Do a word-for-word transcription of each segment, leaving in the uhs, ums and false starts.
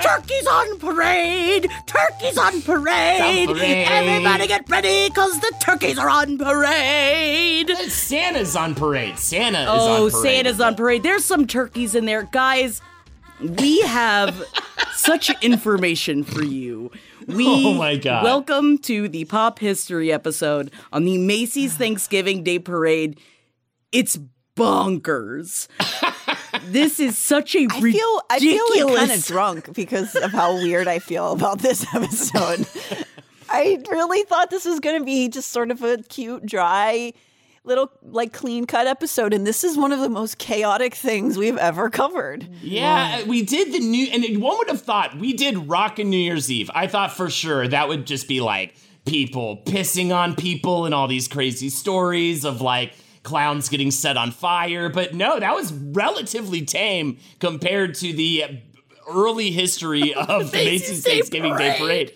Turkeys on parade! Turkeys on parade! parade! Everybody get ready, because the turkeys are on parade! Santa's on parade! Santa oh, is on parade! Oh, Santa's on parade. There's some turkeys in there. Guys, we have such information for you. We oh my God. Welcome to the Pop History episode on the Macy's Thanksgiving Day Parade. It's bonkers. This is such a I ridiculous... I feel I feel like kind of drunk because of how weird I feel about this episode. I really thought this was going to be just sort of a cute, dry, little, like, clean-cut episode, and this is one of the most chaotic things we've ever covered. Yeah, wow. We did the new... And one would have thought we did Rockin' New Year's Eve. I thought for sure that would just be, like, people pissing on people and all these crazy stories of, like... clowns getting set on fire, but no, that was relatively tame compared to the early history of the Macy's Thanksgiving Day Parade.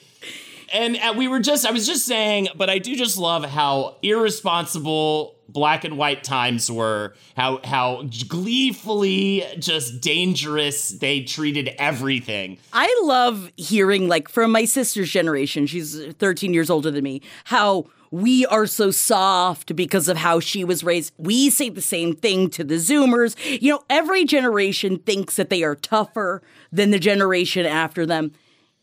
And uh, we were just, I was just saying, but I do just love how irresponsible black and white times were, how how gleefully just dangerous they treated everything. I love hearing, like, from my sister's generation, she's thirteen years older than me, how we are so soft because of how she was raised. We say the same thing to the Zoomers. You know, every generation thinks that they are tougher than the generation after them.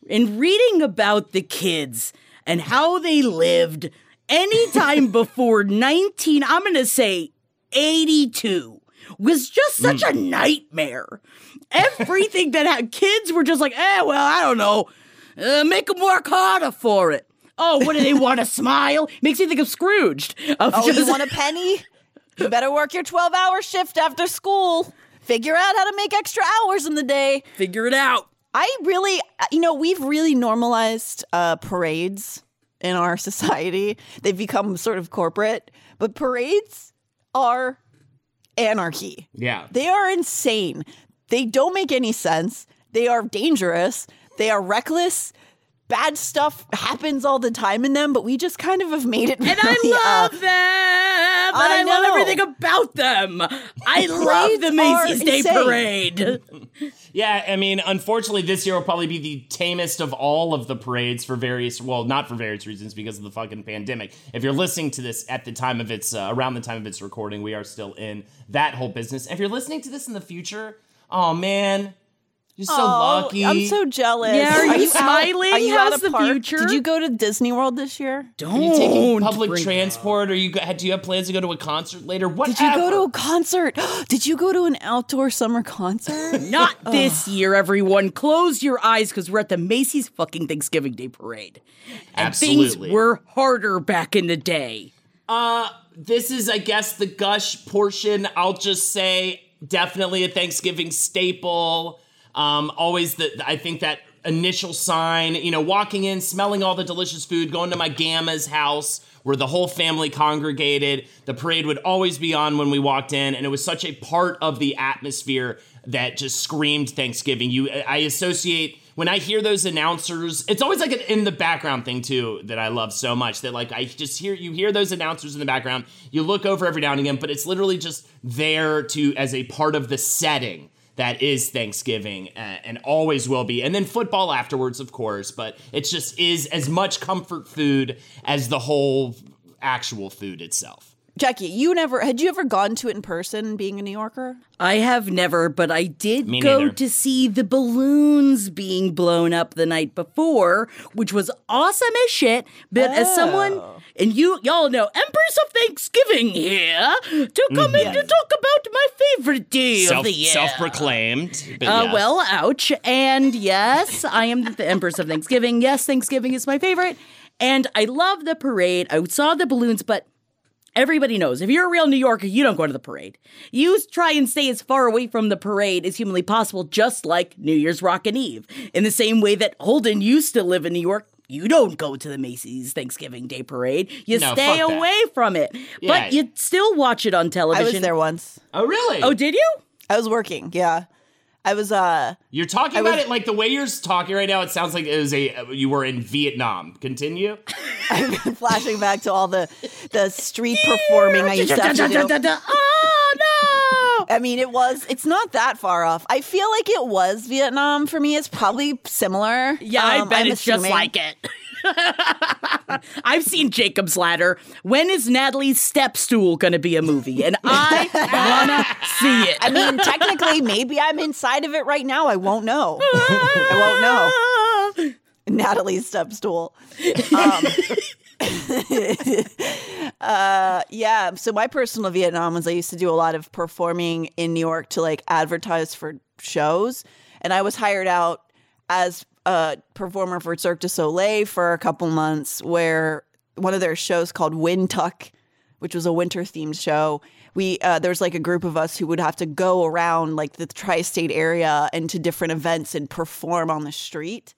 And reading about the kids and how they lived anytime before nineteen, I'm going to say eighty-two, was just such mm. a nightmare. Everything that had, kids were just like, eh, well, I don't know. Uh, make them work harder for it. Oh, what do they want? A smile? Makes me think of Scrooged. Of oh, just... you want a penny? You better work your twelve-hour shift after school. Figure out how to make extra hours in the day. Figure it out. I really, you know, we've really normalized uh, parades in our society. They've become sort of corporate, but parades are anarchy. Yeah. They are insane. They don't make any sense. They are dangerous. They are reckless. Bad stuff happens all the time in them, but we just kind of have made it really... And I love uh, them! And I, I love everything about them! I love the Macy's Day Parade! Yeah, I mean, unfortunately, this year will probably be the tamest of all of the parades for various... Well, not for various reasons, because of the fucking pandemic. If you're listening to this at the time of its... Uh, around the time of its recording, we are still in that whole business. If you're listening to this in the future, oh, man... You're so oh, lucky. I'm so jealous. Yeah, are, are you smiling? Out, are you How's out the park? Future? Did you go to Disney World this year? Don't. Are you taking public transport? Or you go, do you have plans to go to a concert later? Whatever. Did you go to a concert? Did you go to an outdoor summer concert? Not this year, everyone. Close your eyes because we're at the Macy's fucking Thanksgiving Day Parade. And absolutely. Things were harder back in the day. Uh, this is, I guess, the gush portion. I'll just say definitely a Thanksgiving staple. Um, always the, I think that initial sign, you know, walking in, smelling all the delicious food, going to my Gamma's house where the whole family congregated. The parade would always be on when we walked in. And it was such a part of the atmosphere that just screamed Thanksgiving. You, I associate when I hear those announcers, it's always like an in the background thing too, that I love so much that like, I just hear, you hear those announcers in the background, you look over every now and again, but it's literally just there to, as a part of the setting. That is Thanksgiving uh, and always will be. And then football afterwards, of course, but it just is as much comfort food as the whole actual food itself. Jackie, you never had you ever gone to it in person, being a New Yorker? I have never, but I did Me go neither. to see the balloons being blown up the night before, which was awesome as shit. But oh. as someone, and you, y'all know, Empress of Thanksgiving here to come mm, in yes. to talk about my favorite day Self, of the year. Self-proclaimed. But uh, yes. Well, ouch. And yes, I am the Empress of Thanksgiving. Yes, Thanksgiving is my favorite. And I love the parade. I saw the balloons, but everybody knows if you're a real New Yorker, you don't go to the parade. You try and stay as far away from the parade as humanly possible, just like New Year's Rockin' Eve. In the same way that Holden used to live in New York, you don't go to the Macy's Thanksgiving Day Parade. You no, stay away that. from it. Yeah. But you still watch it on television. I was there once. Oh, really? Oh, did you? I was working, yeah. I was, uh... You're talking I about was, it like the way you're talking right now, it sounds like it was a, you were in Vietnam. Continue. I've been flashing back to all the, the street performing I used to have to do. Oh, no! I mean, it was, it's not that far off. I feel like it was Vietnam for me. It's probably similar. Yeah, um, I bet I'm it's assuming. just like it. I've seen Jacob's Ladder. When is Natalie's Step Stool going to be a movie? And I want to see it. I mean, technically, maybe I'm inside of it right now. I won't know. I won't know. Natalie's Step Stool. Um, uh, yeah. So my personal Vietnam was I used to do a lot of performing in New York to like advertise for shows. And I was hired out as a performer for Cirque du Soleil for a couple months, where one of their shows called Wintuck, which was a winter themed show. We uh, there was like a group of us who would have to go around like the tri-state area and to different events and perform on the street.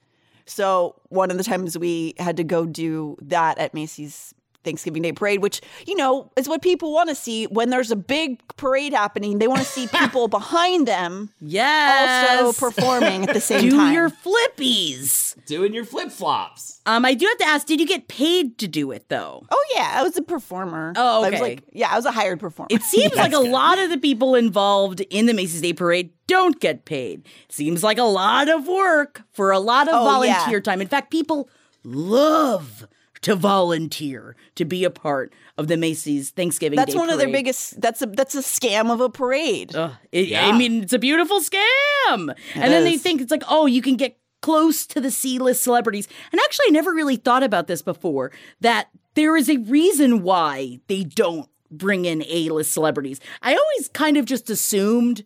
So one of the times we had to go do that at Macy's Thanksgiving Day Parade, which, you know, is what people want to see when there's a big parade happening. They want to see people behind them yes. also performing at the same do time. Do your flippies. Doing your flip-flops. Um, I do have to ask, did you get paid to do it, though? Oh, yeah. I was a performer. Oh, okay. I was like, yeah, I was a hired performer. It seems like a lot of the people involved in the Macy's Day Parade don't get paid. Seems like a lot of work for a lot of oh, volunteer yeah. time. In fact, people love to volunteer to be a part of the Macy's Thanksgiving Day Parade. That's one of their biggest, that's a that's a scam of a parade. Uh, it, yeah. I mean, it's a beautiful scam. It and is. Then they think it's like, oh, you can get close to the C-list celebrities. And actually, I never really thought about this before, that there is a reason why they don't bring in A-list celebrities. I always kind of just assumed,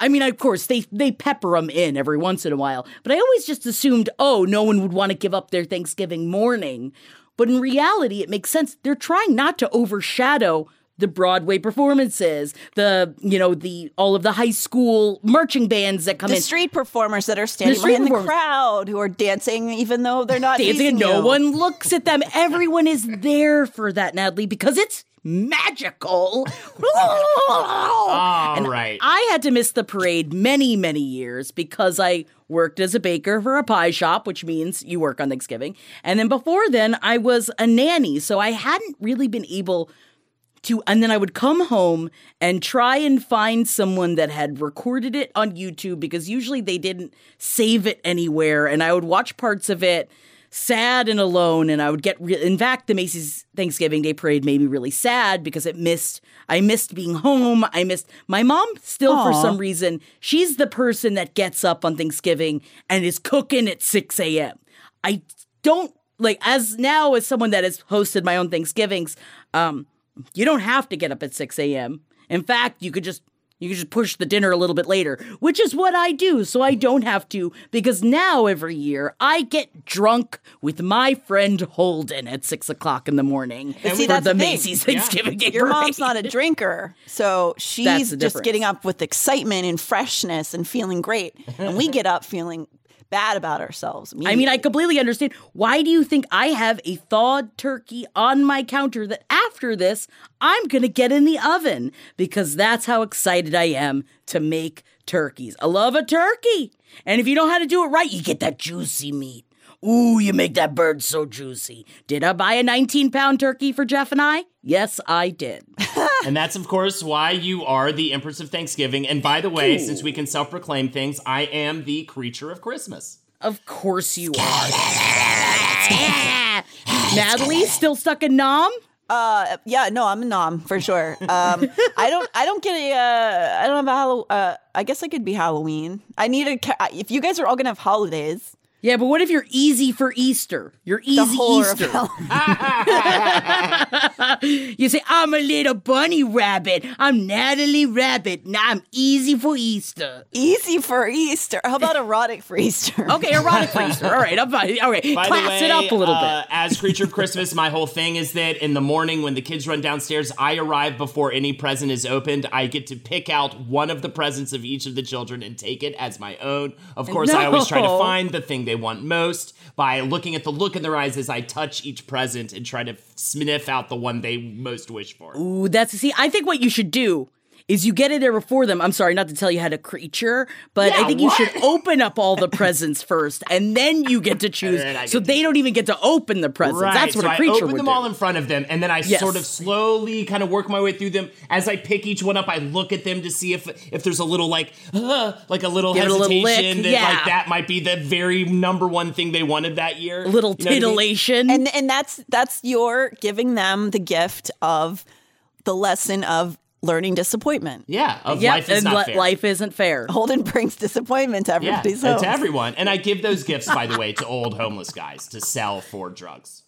I mean, of course, they, they pepper them in every once in a while, but I always just assumed, oh, no one would want to give up their Thanksgiving morning. But in reality, it makes sense. They're trying not to overshadow the Broadway performances, the, you know, the all of the high school marching bands that come the in. The street performers that are standing the in the crowd who are dancing even though they're not dancing. And no you. one looks at them. Everyone is there for that, Natalie, because it's magical. All and right. I had to miss the parade many, many years because I worked as a baker for a pie shop, which means you work on Thanksgiving. And then before then, I was a nanny. So I hadn't really been able to. And then I would come home and try and find someone that had recorded it on YouTube because usually they didn't save it anywhere. And I would watch parts of it sad and alone. And I would get, re- in fact, the Macy's Thanksgiving Day Parade made me really sad because it missed, I missed being home. I missed my mom still Aww. for some reason. She's the person that gets up on Thanksgiving and is cooking at six a.m. I don't like as now as someone that has hosted my own Thanksgivings. Um, you don't have to get up at six a.m. In fact, you could just You can just push the dinner a little bit later, which is what I do, so I don't have to, because now every year I get drunk with my friend Holden at six o'clock in the morning and see, for that's the thing. Macy's Thanksgiving yeah. Day Your parade. mom's not a drinker, so she's just getting up with excitement and freshness and feeling great, and we get up feeling bad about ourselves. I mean, I completely understand. Why do you think I have a thawed turkey on my counter that after this, I'm going to get in the oven? Because that's how excited I am to make turkeys. I love a turkey. And if you know how to do it right, you get that juicy meat. Ooh, you make that bird so juicy. Did I buy a nineteen-pound turkey for Jeff and I? Yes, I did. And that's, of course, why you are the Empress of Thanksgiving. And by the way, Ooh. since we can self-proclaim things, I am the creature of Christmas. Of course you are. Natalie's still stuck in Nam? Uh, yeah, no, I'm a nom for sure. Um, I don't, I don't get a, uh, I don't have a, Hall- uh, I guess I could be Halloween. I need a, ca- if you guys are all going to have holidays. Yeah, but what if you're easy for Easter? You're easy the horror Easter. Of Halloween. You say, I'm a little bunny rabbit. I'm Natalie Rabbit. Now I'm easy for Easter. Easy for Easter. How about erotic for Easter? Okay, erotic for Easter. All right, I'm fine. All right, by class the way, it up a little uh, bit. As Creature of Christmas, my whole thing is that in the morning when the kids run downstairs, I arrive before any present is opened. I get to pick out one of the presents of each of the children and take it as my own. Of course, no. I always try to find the thing they want most by looking at the look in their eyes as I touch each present and try to sniff out the one they most wish for. Ooh, that's, see, I think what you should do is you get in there before them. I'm sorry, not to tell you how to creature, but yeah, I think what? You should open up all the presents first, and then you get to choose. So to they choose. Don't even get to open the presents. Right. That's what so a creature would do. I open them do. all in front of them, and then I yes. sort of slowly kind of work my way through them. As I pick each one up, I look at them to see if if there's a little like, uh, like a little get hesitation. A little that, yeah. Like that might be the very number one thing they wanted that year. A little you know titillation. What I mean? And and that's that's your giving them the gift of the lesson of learning disappointment. Yeah, of yep, life is and not le- fair. Life isn't fair. Holden brings disappointment to everybody's yeah, home. To everyone. And I give those gifts, by the way, to old homeless guys to sell for drugs.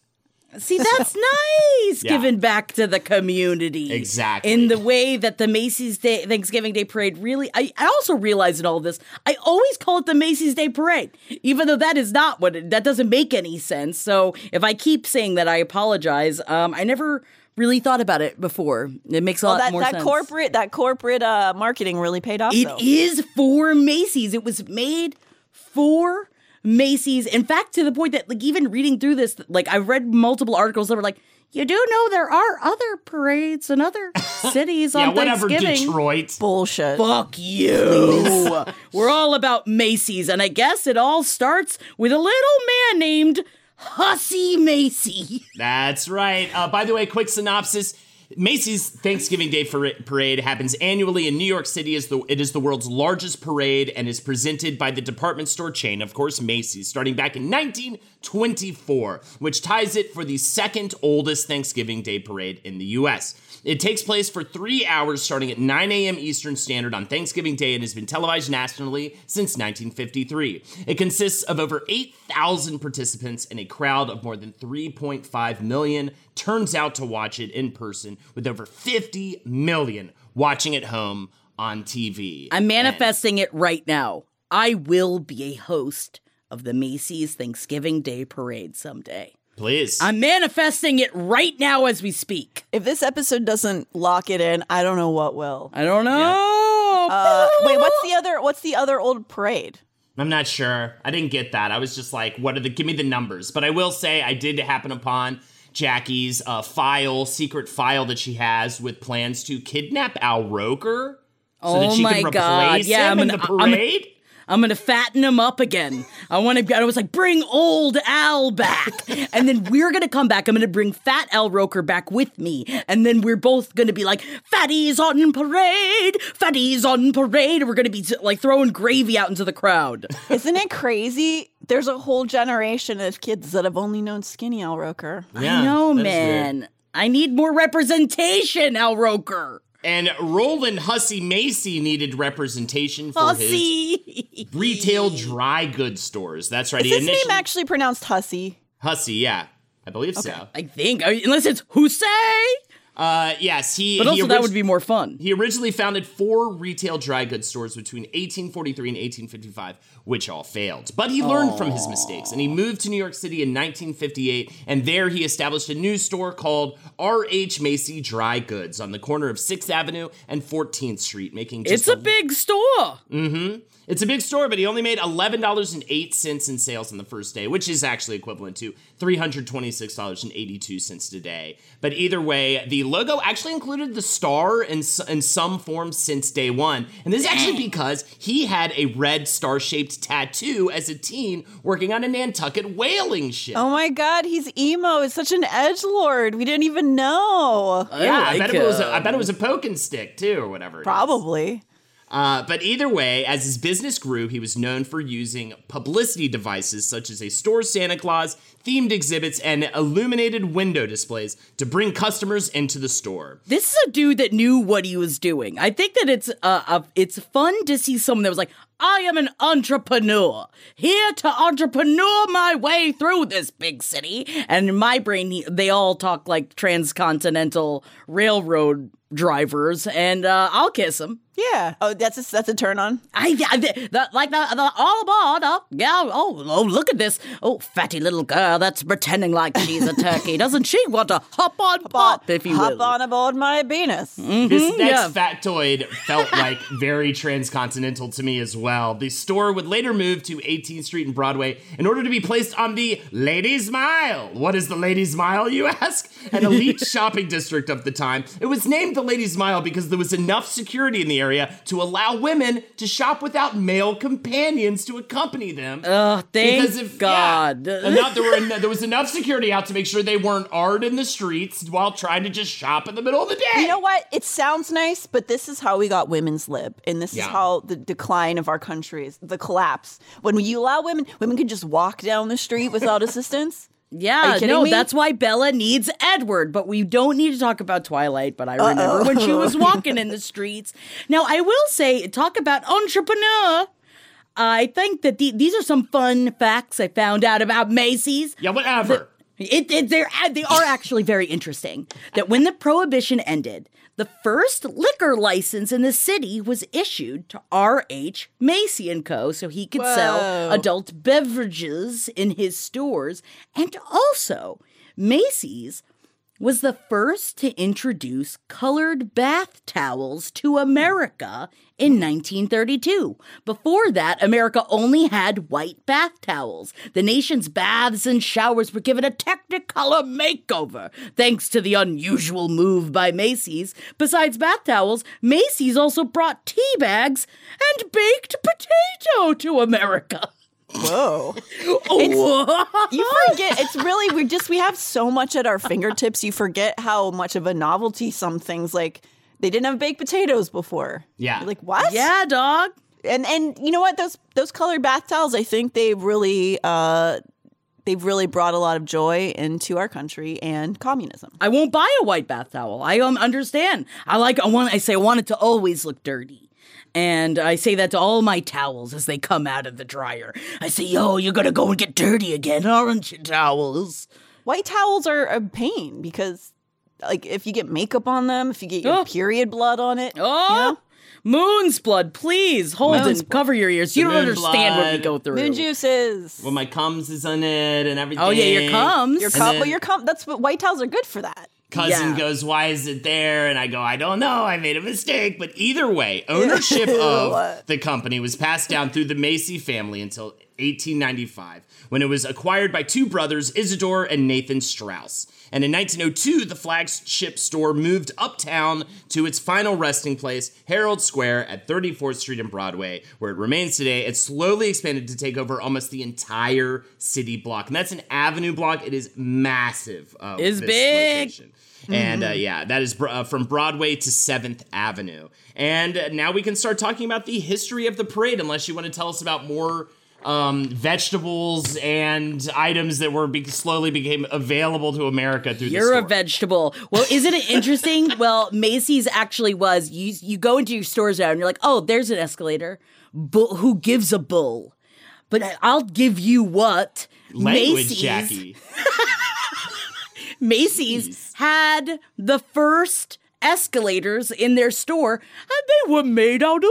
See, that's so nice, yeah. Giving back to the community. Exactly. In the way that the Macy's Day Thanksgiving Day Parade really, I, I also realize in all of this, I always call it the Macy's Day Parade, even though that is not what, it, that doesn't make any sense. So if I keep saying that, I apologize. Um, I never really thought about it before. It makes a lot oh, that, more that sense. Corporate, that corporate uh, marketing really paid off, It though. Is for Macy's. It was made for Macy's. In fact, to the point that, like, even reading through this, like, I've read multiple articles that were like, you do know there are other parades in other cities on yeah, whatever, Thanksgiving. Detroit. Bullshit. Fuck you. We're all about Macy's, and I guess it all starts with a little man named Hussy Macy. That's right. Uh, by the way, quick synopsis. Macy's Thanksgiving Day Parade happens annually in New York City. Is the It is the world's largest parade and is presented by the department store chain, of course, Macy's, starting back in nineteen twenty-four, which ties it for the second oldest Thanksgiving Day Parade in the U S It takes place for three hours starting at nine a.m. Eastern Standard on Thanksgiving Day and has been televised nationally since nineteen fifty-three. It consists of over eight thousand participants and a crowd of more than three point five million turns out to watch it in person, with over fifty million watching at home on T V. I'm manifesting and- it right now. I will be a host of the Macy's Thanksgiving Day Parade someday. Please. I'm manifesting it right now as we speak. If this episode doesn't lock it in, I don't know what will. I don't know. Yeah. Uh, wait, what's the other? What's the other old parade? I'm not sure. I didn't get that. I was just like, what are the? Give me the numbers. But I will say, I did happen upon Jackie's uh, file, secret file that she has with plans to kidnap Al Roker, so oh that she my can God. Replace yeah, him I'm in an, the parade. I'm a- I'm going to fatten him up again. I want to. I was like, bring old Al back. And then we're going to come back. I'm going to bring fat Al Roker back with me. And then we're both going to be like, fatties on parade, fatties on parade. And we're going to be like throwing gravy out into the crowd. Isn't it crazy? There's a whole generation of kids that have only known skinny Al Roker. Yeah, I know, man. I need more representation, Al Roker. And Roland Hussy Macy needed representation for Hussy. His retail dry goods stores. That's right. Is his initially- name actually pronounced Hussy? Hussy, yeah. I believe okay. so. I think. Unless it's Hussey. Uh, yes. He, but also he orig- that would be more fun. He originally founded four retail dry goods stores between eighteen forty-three and eighteen fifty-five, which all failed. But he learned Aww. From his mistakes, and he moved to New York City in nineteen fifty-eight, and there he established a new store called R H Macy Dry Goods on the corner of sixth Avenue and fourteenth Street, making just It's a, a big store! Mm-hmm. It's a big store, but he only made eleven dollars and eight cents in sales on the first day, which is actually equivalent to three hundred twenty-six dollars and eighty-two cents today. But either way, the logo actually included the star in, in some form since day one. And this is actually because he had a red star-shaped tattoo as a teen working on a Nantucket whaling ship. Oh my God, he's emo. He's such an edgelord. We didn't even know. I yeah, like I, bet it was a, I bet it was a poking stick, too, or whatever. Probably. Is. Uh, but either way, as his business grew, he was known for using publicity devices such as a store Santa Claus, themed exhibits and illuminated window displays to bring customers into the store. This is a dude that knew what he was doing. I think that it's uh, uh, it's fun to see someone that was like, I am an entrepreneur, here to entrepreneur my way through this big city. And in my brain, they all talk like transcontinental railroad drivers, and uh, I'll kiss them. Yeah. Oh, that's a, that's a turn on. I, I the, like the, the all aboard. Uh, yeah. Oh, oh, look at this. Oh, fatty little girl that's pretending like she's a turkey. Doesn't she want to hop on hop pop? On, if you hop will. on aboard my Venus. Mm-hmm, this next yeah. factoid felt like very transcontinental to me as well. The store would later move to eighteenth Street and Broadway in order to be placed on the Ladies' Mile. What is the Ladies' Mile, you ask? An elite shopping district of the time. It was named the Ladies' Mile because there was enough security in the area to allow women to shop without male companions to accompany them. Oh, thank because if, God. Yeah, enough, there, were en- there was enough security out to make sure they weren't hard in the streets while trying to just shop in the middle of the day. You know what? It sounds nice, but this is how we got women's lib. And this yeah. is how the decline of our country is, the collapse. When you allow women, women can just walk down the street without assistance. Yeah, no, me? That's why Bella needs Edward, but we don't need to talk about Twilight, but I remember Uh-oh. when she was walking in the streets. Now, I will say, talk about entrepreneur. I think that the, these are some fun facts I found out about Macy's. Yeah, whatever. It, it, they're, they are actually very interesting. That when the Prohibition ended, the first liquor license in the city was issued to R H Macy and Co. so he could Whoa. sell adult beverages in his stores. And also, Macy's was the first to introduce colored bath towels to America in nineteen thirty-two. Before that, America only had white bath towels. The nation's baths and showers were given a technicolor makeover, thanks to the unusual move by Macy's. Besides bath towels, Macy's also brought tea bags and baked potato to America. Whoa. It's, you forget, it's really, we just, we have so much at our fingertips, you forget how much of a novelty some things, like, they didn't have baked potatoes before. Yeah. You're like, what? Yeah, dog. And, and you know what? Those, those colored bath towels, I think they really, uh, they've really brought a lot of joy into our country and communism. I won't buy a white bath towel. I um, understand. I like, I want, I say, I want it to always look dirty. And I say that to all my towels as they come out of the dryer. I say, yo, you're going to go and get dirty again, aren't you, towels? White towels are a pain because, like, if you get makeup on them, if you get your oh. period blood on it. Oh, you know? Moon's blood, please, hold moon's and cover your ears. You don't understand blood. What we go through. Moon juices. Well, my cums is on it and everything. Oh, yeah, your cums. Your cum, then- well, your cum, that's what white towels are good for that. Cousin yeah. goes, why is it there? And I go, I don't know. I made a mistake. But either way, ownership of the company was passed down through the Macy family until eighteen ninety-five, when it was acquired by two brothers, Isidore and Nathan Strauss. And in nineteen oh two, the flagship store moved uptown to its final resting place, Herald Square at thirty-fourth Street and Broadway, where it remains today. It slowly expanded to take over almost the entire city block. And that's an avenue block. It is massive. Uh, it's big. Location. And uh, yeah, that is uh, from Broadway to seventh Avenue. And uh, now we can start talking about the history of the parade, unless you want to tell us about more Um, vegetables and items that were be- slowly became available to America through You're the You're a vegetable. Well, isn't it interesting? Well, Macy's actually was, you, you go into your stores now and you're like, oh, there's an escalator. Bull, who gives a bull? But I'll give you what? Language, Macy's. Jackie. Macy's Jeez. had the first escalators in their store, and they were made out of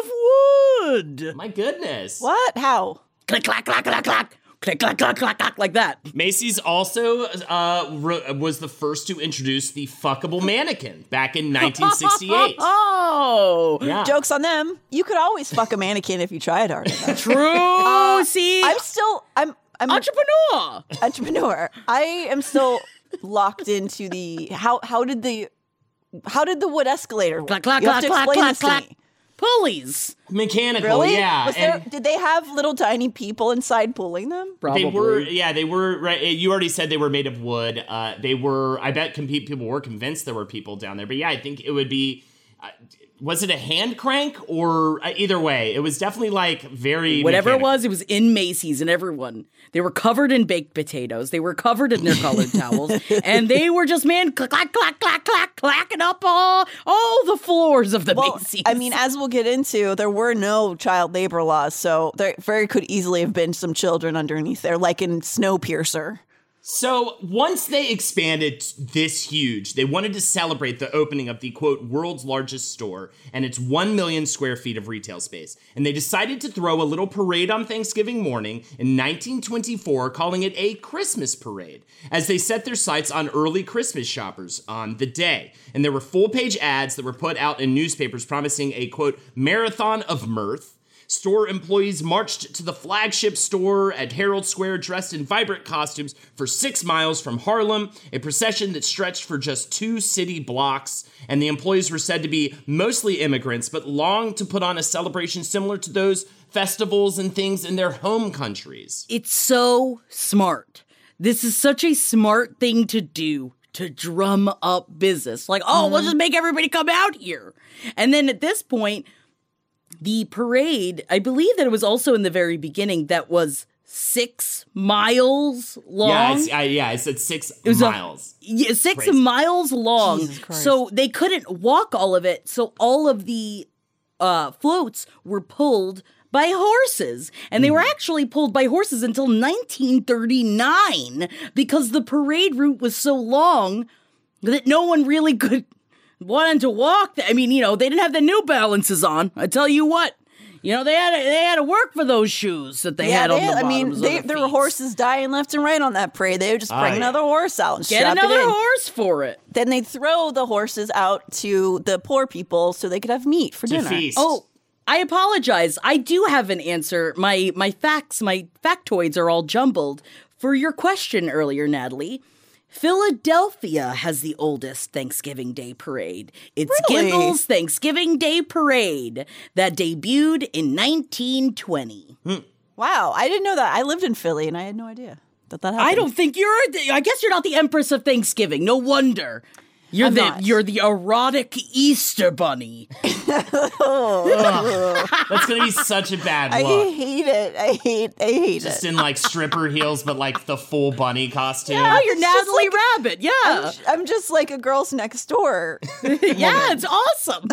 wood. My goodness. What? How? Click, clack, clack, clack, clack. Click, clack, clack, clack, clack, like that. Macy's also uh, re- was the first to introduce the fuckable mannequin back in nineteen sixty-eight. Oh, yeah. Joke's on them. You could always fuck a mannequin if you tried hard enough. True. Uh, See? I'm still, I'm, I'm. Entrepreneur. Entrepreneur. I am still locked into the, how How did the, how did the wood escalator work? Clack, clack, clack, clack, clack, clack. Pulleys. Mechanical, really? yeah. There, did they have little tiny people inside pulling them? Probably. They were, yeah, they were, right. You already said they were made of wood. Uh, they were, I bet people were convinced there were people down there. But yeah, I think it would be Uh, was it a hand crank or uh, either way? It was definitely like very Whatever mechanical. It was, it was in Macy's and everyone. They were covered in baked potatoes. They were covered in their colored towels. And they were just, man, clack, clack, clack, clack, clack, clacking up all, all the floors of the well, Macy's. I mean, as we'll get into, there were no child labor laws. So there very could easily have been some children underneath there, like in Snowpiercer. So once they expanded this huge, they wanted to celebrate the opening of the, quote, world's largest store and its one million square feet of retail space. And they decided to throw a little parade on Thanksgiving morning in nineteen twenty-four, calling it a Christmas parade, as they set their sights on early Christmas shoppers on the day. And there were full-page ads that were put out in newspapers promising a, quote, marathon of mirth. Store employees marched to the flagship store at Herald Square dressed in vibrant costumes for six miles from Harlem, a procession that stretched for just two city blocks, and the employees were said to be mostly immigrants, but longed to put on a celebration similar to those festivals and things in their home countries. It's so smart. This is such a smart thing to do. To drum up business. Like, oh, mm-hmm. We'll just make everybody come out here. And then at this point, the parade, I believe that it was also in the very beginning, that was six miles long. Yeah, I, see, I, yeah, I said six it was miles. A, yeah, six Crazy. miles long. So they couldn't walk all of it. So all of the uh, floats were pulled by horses. And they were actually pulled by horses until nineteen thirty-nine because the parade route was so long that no one really could... wanted to walk. The, I mean, you know, they didn't have the New Balances on. I tell you what, you know, they had to, they had to work for those shoes that they yeah, had on they, the I bottoms mean, they, of the there feet. Were horses dying left and right on that parade. They would just bring oh, yeah. another horse out and get strap another it in. horse for it. Then they'd throw the horses out to the poor people so they could have meat for to dinner. Feast. Oh, I apologize. I do have an answer. My my facts, my factoids are all jumbled for your question earlier, Natalie. Philadelphia has the oldest Thanksgiving Day parade. It's really? Gimbel's Thanksgiving Day Parade that debuted in nineteen twenty. Hmm. Wow, I didn't know that. I lived in Philly and I had no idea that that happened. I don't think you're, I guess you're not the Empress of Thanksgiving. No wonder. You're I'm the not. You're the erotic Easter bunny. Oh. That's gonna be such a bad look. I hate it. I hate. I hate Just it. Just in like stripper heels, but like the full bunny costume. Yeah, you're Natalie like, Rabbit. Yeah, I'm, I'm just like a Girls Next Door. Yeah, it's awesome.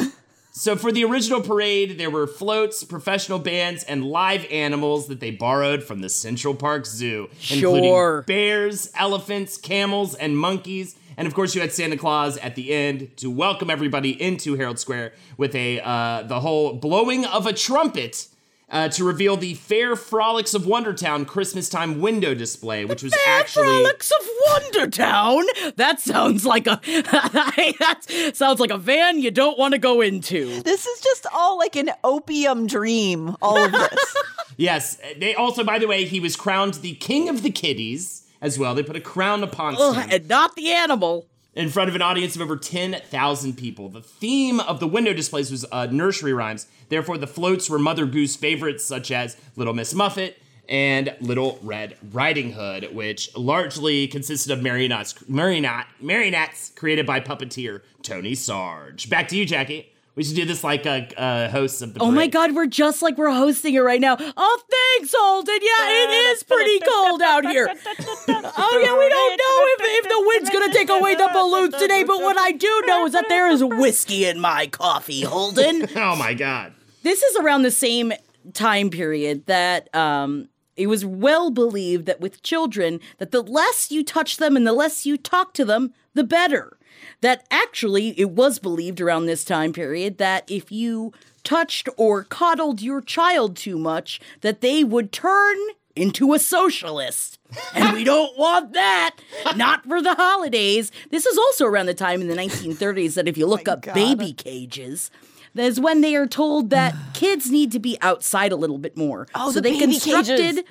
So for the original parade, there were floats, professional bands, and live animals that they borrowed from the Central Park Zoo, sure. including bears, elephants, camels, and monkeys. And of course, you had Santa Claus at the end to welcome everybody into Herald Square with a uh, the whole blowing of a trumpet uh, to reveal the Fair Frolics of Wondertown Christmastime window display, which the was Fair actually Frolics of Wondertown. That sounds like a that sounds like a van you don't want to go into. This is just all like an opium dream. All of this. Yes. They also, by the way, he was crowned the King of the Kitties. As well, they put a crown upon him. And not the animal. In front of an audience of over ten thousand people. The theme of the window displays was uh, nursery rhymes. Therefore, the floats were Mother Goose favorites such as Little Miss Muffet and Little Red Riding Hood, which largely consisted of marionettes, marionette, marionettes created by puppeteer Tony Sarge. Back to you, Jackie. We should do this like uh, uh, hosts of the parade. Oh my God, we're just like we're hosting it right now. Oh, thanks, Holden. Yeah, it is pretty cold out here. Oh yeah, we don't know if, if the wind's gonna take away the balloons today, but what I do know is that there is whiskey in my coffee, Holden. Oh my God. This is around the same time period that um, it was well believed that with children, that the less you touch them and the less you talk to them, the better. That actually, it was believed around this time period that if you touched or coddled your child too much, that they would turn into a socialist. And we don't want that. Not for the holidays. This is also around the time in the nineteen thirties that if you look oh up God. baby cages, that is when they are told that kids need to be outside a little bit more. Oh, so the they baby constructed... cages.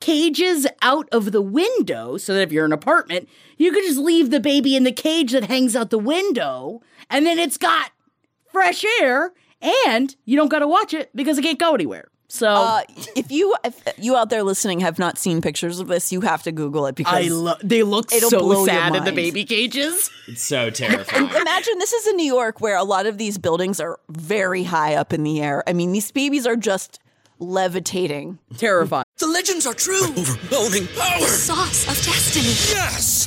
cages out of the window so that if you're in an apartment, you could just leave the baby in the cage that hangs out the window and then it's got fresh air and you don't got to watch it because it can't go anywhere. So uh, if you if you out there listening have not seen pictures of this, you have to Google it because I lo- they look so sad in the baby cages. It's so terrifying. And imagine this is in New York where a lot of these buildings are very high up in the air. I mean, these babies are just levitating. Terrifying. The legends are true. Overwhelming power. The sauce of destiny. Yes.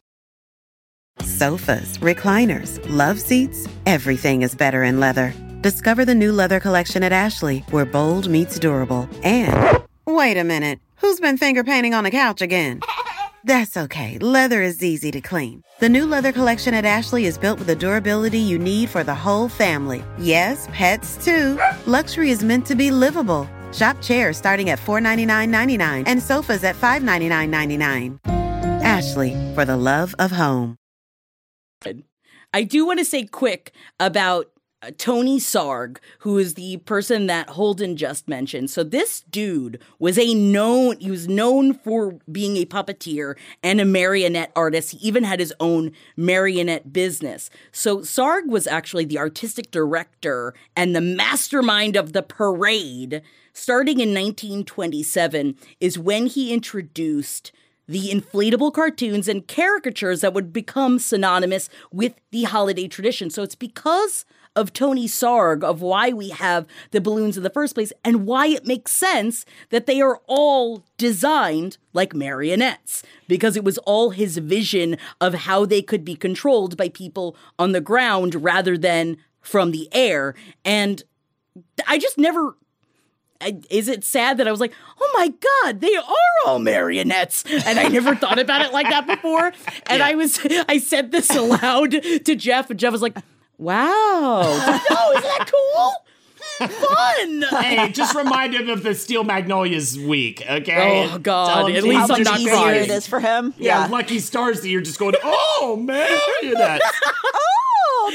Sofas, recliners, love seats, everything is better in leather. Discover the new leather collection at Ashley, where bold meets durable. And wait a minute, who's been finger painting on the couch again? That's okay, leather is easy to clean. The new leather collection at Ashley is built with the durability you need for the whole family. Yes, pets too. Luxury is meant to be livable. Shop chairs starting at four ninety-nine ninety-nine and sofas at five ninety-nine ninety-nine. Ashley, for the love of home. I do want to say quick about uh, Tony Sarg, who is the person that Holden just mentioned. So this dude was a known, he was known for being a puppeteer and a marionette artist. He even had his own marionette business. So Sarg was actually the artistic director and the mastermind of the parade. Starting in nineteen twenty-seven is when he introduced the inflatable cartoons and caricatures that would become synonymous with the holiday tradition. So it's because of Tony Sarg of why we have the balloons in the first place and why it makes sense that they are all designed like marionettes, because it was all his vision of how they could be controlled by people on the ground rather than from the air. And I just never... I, is it sad that I was like, oh my God, they are all marionettes? And I never thought about it like that before. And yeah. I was, I said this aloud to Jeff, and Jeff was like, wow. No, isn't that cool? Fun. Hey, just remind him of the Steel Magnolias week, okay? Oh God, at least I'm not crying. How much easier it is for him. Yeah, yeah, lucky stars that you're just going, oh marionettes.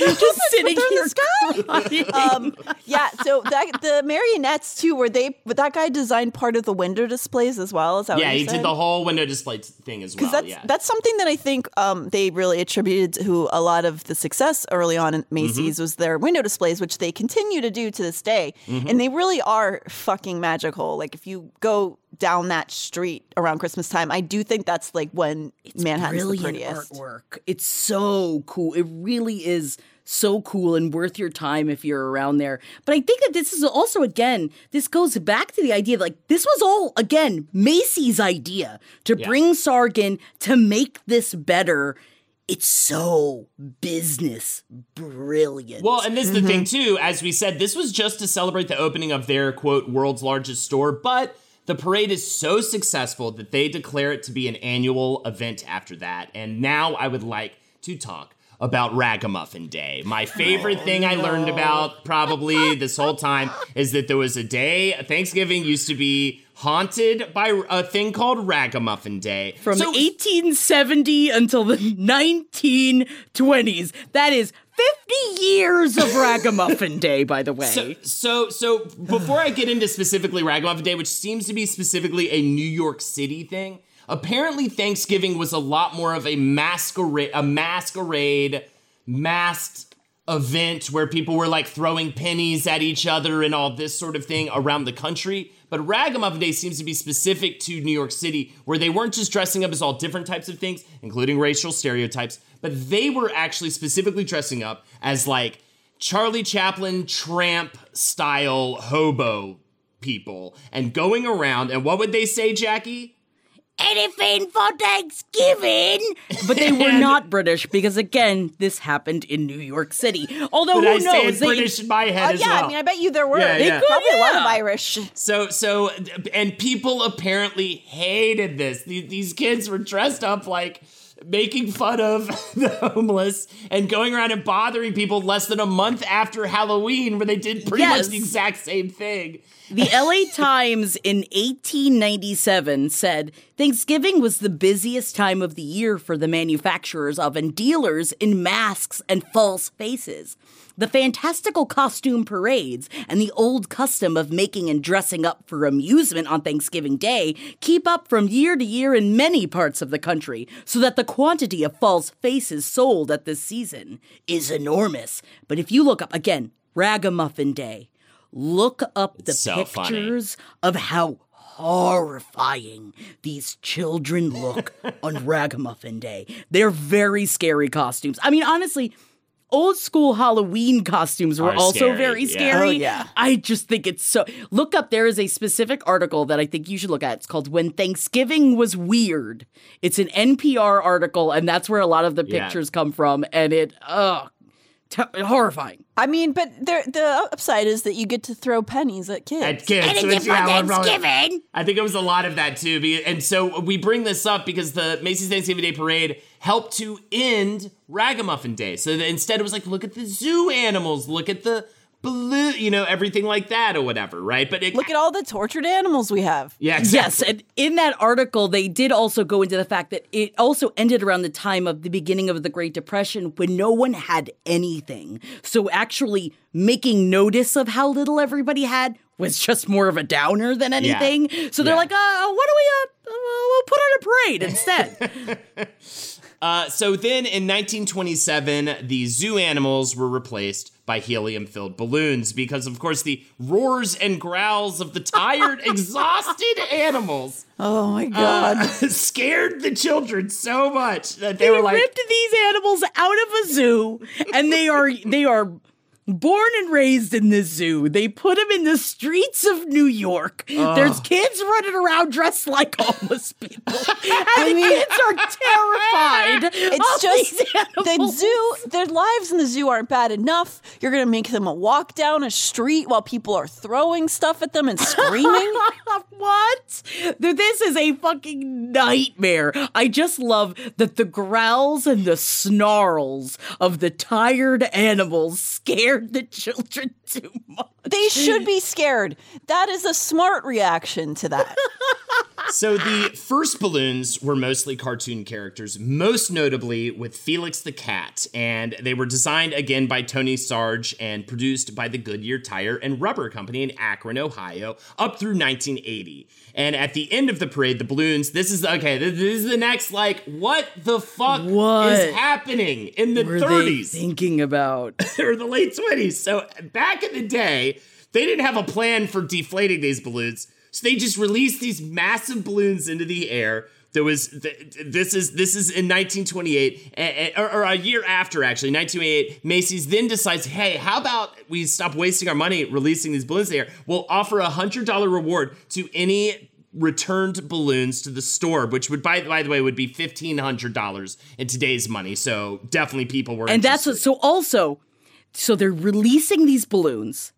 They're just sitting here. Um, yeah, so that, the marionettes too, were they? But that guy designed part of the window displays as well. Is that yeah, what he said? Did the whole window display thing as well. That's, yeah, that's something that I think um, they really attributed to a lot of the success early on in Macy's mm-hmm. was their window displays, which they continue to do to this day, mm-hmm. and they really are fucking magical. Like if you go down that street around Christmas time, I do think that's like when it's Manhattan's the prettiest. Artwork. It's so cool. It really is so cool and worth your time if you're around there. But I think that this is also, again, this goes back to the idea that, like, this was all, again, Macy's idea to yeah. bring Sarg in to make this better. It's so business brilliant. Well, and this is the mm-hmm. thing, too. As we said, this was just to celebrate the opening of their, quote, world's largest store, but... the parade is so successful that they declare it to be an annual event after that. And now I would like to talk about Ragamuffin Day. My favorite oh, thing no. I learned about probably this whole time is that there was a day, Thanksgiving used to be haunted by a thing called Ragamuffin Day. From so, eighteen seventy until the nineteen twenties. That is fifty years of Ragamuffin Day, by the way. So, so, so before I get into specifically Ragamuffin Day, which seems to be specifically a New York City thing, apparently Thanksgiving was a lot more of a masquerade, a masquerade, masked event where people were like throwing pennies at each other and all this sort of thing around the country. But Ragamuffin Day seems to be specific to New York City, where they weren't just dressing up as all different types of things, including racial stereotypes, but they were actually specifically dressing up as like Charlie Chaplin tramp style hobo people and going around. And what would they say, Jackie? Anything for Thanksgiving. But they were not British because, again, this happened in New York City. Although, but who I knows? They, British in my head uh, as yeah, well. Yeah, I mean, I bet you there were. Yeah, they yeah. could, Probably yeah. a lot of Irish. So, so, and people apparently hated this. These kids were dressed up like making fun of the homeless and going around and bothering people less than a month after Halloween, where they did pretty yes. much the exact same thing. The L A Times in eighteen ninety-seven said Thanksgiving was the busiest time of the year for the manufacturers of and dealers in masks and false faces. The fantastical costume parades and the old custom of making and dressing up for amusement on Thanksgiving Day keep up from year to year in many parts of the country, so that the quantity of false faces sold at this season is enormous. But if you look up, again, Ragamuffin Day, look up the so pictures funny. Of how horrifying these children look on Ragamuffin Day. They're very scary costumes. I mean, honestly, old school Halloween costumes were Are also scary. very yeah. scary. Oh, yeah. I just think it's so... Look up, there is a specific article that I think you should look at. It's called When Thanksgiving Was Weird. It's an N P R article, and that's where a lot of the pictures yeah. come from. And it... Oh, T- horrifying. I mean, but there, the upside is that you get to throw pennies at kids. At kids. And it's yeah, Thanksgiving. I think it was a lot of that, too. And so we bring this up because the Macy's Thanksgiving Day Parade helped to end Ragamuffin Day. So instead it was like, look at the zoo animals, look at the blue, you know, everything like that or whatever, right? But it, look at all the tortured animals we have. Yeah, exactly. Yes, and in that article, they did also go into the fact that it also ended around the time of the beginning of the Great Depression when no one had anything. So actually making notice of how little everybody had was just more of a downer than anything. Yeah. So they're yeah. like, oh, what do we, uh, we'll put on a parade instead. Uh, so then in nineteen twenty-seven, the zoo animals were replaced by helium-filled balloons because, of course, the roars and growls of the tired, exhausted animals. Oh, my God. Uh, scared the children so much that they, they were like... They ripped these animals out of a zoo, and they are they are... born and raised in this zoo. They put them in the streets of New York. Ugh. There's kids running around dressed like homeless people. And I the mean, kids are terrified. It's just the zoo, their lives in the zoo aren't bad enough. You're going to make them a walk down a street while people are throwing stuff at them and screaming? What? This is a fucking nightmare. I just love that the growls and the snarls of the tired animals scare the children too much. They should be scared. That is a smart reaction to that. So the first balloons were mostly cartoon characters, most notably with Felix the Cat, and they were designed again by Tony Sarge and produced by the Goodyear Tire and Rubber Company in Akron, Ohio, up through nineteen eighty. And at the end of the parade, the balloons, this is, okay, this is the next, like, what the fuck what is happening in the were thirties? They thinking about? Or the late twenties. So back in the day, they didn't have a plan for deflating these balloons. So they just released these massive balloons into the air. There was th- this is this is in nineteen twenty-eight, a- a- or a year after, actually, nineteen twenty-eight. Macy's then decides, hey, how about we stop wasting our money releasing these balloons in the air? We'll offer a one hundred dollars reward to any returned balloons to the store, which would, by, by the way, would be fifteen hundred dollars in today's money. So definitely people were and interested. That's what. So also, so they're releasing these balloons.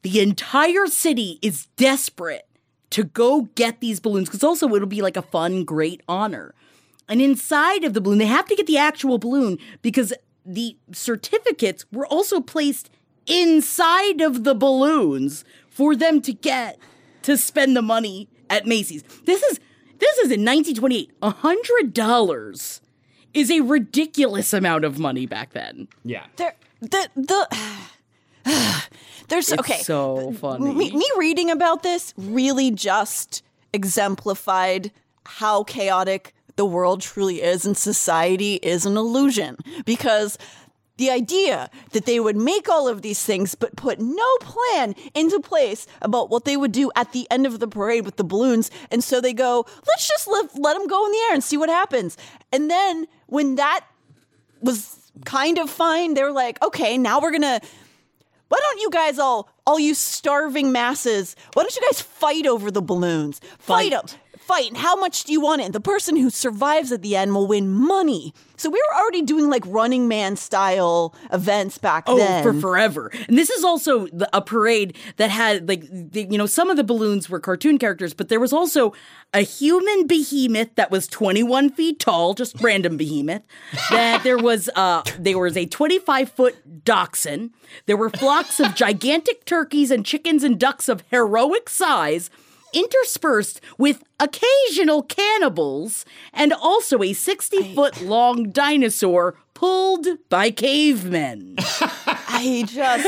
The entire city is desperate to go get these balloons, because also it'll be like a fun, great honor. And inside of the balloon, they have to get the actual balloon because the certificates were also placed inside of the balloons for them to get to spend the money at Macy's. This is this is in nineteen twenty-eight. one hundred dollars is a ridiculous amount of money back then. Yeah. There, the... the There's it's okay. so funny. Me, me reading about this really just exemplified how chaotic the world truly is, and society is an illusion. Because the idea that they would make all of these things but put no plan into place about what they would do at the end of the parade with the balloons, and so they go, let's just let, let them go in the air and see what happens. And then when that was kind of fine, they were like, okay, now we're gonna... Why don't you guys all, all you starving masses, why don't you guys fight over the balloons? Fight them. Fight. fight and how much do you want it? And the person who survives at the end will win money. So we were already doing like Running Man style events back oh, then. Oh, for forever. And this is also the, a parade that had like, the, you know, some of the balloons were cartoon characters, but there was also a human behemoth that was twenty-one feet tall, just random behemoth. That there was, uh, there was a twenty-five foot dachshund. There were flocks of gigantic turkeys and chickens and ducks of heroic size, interspersed with occasional cannibals and also a sixty-foot long dinosaur pulled by cavemen. I just...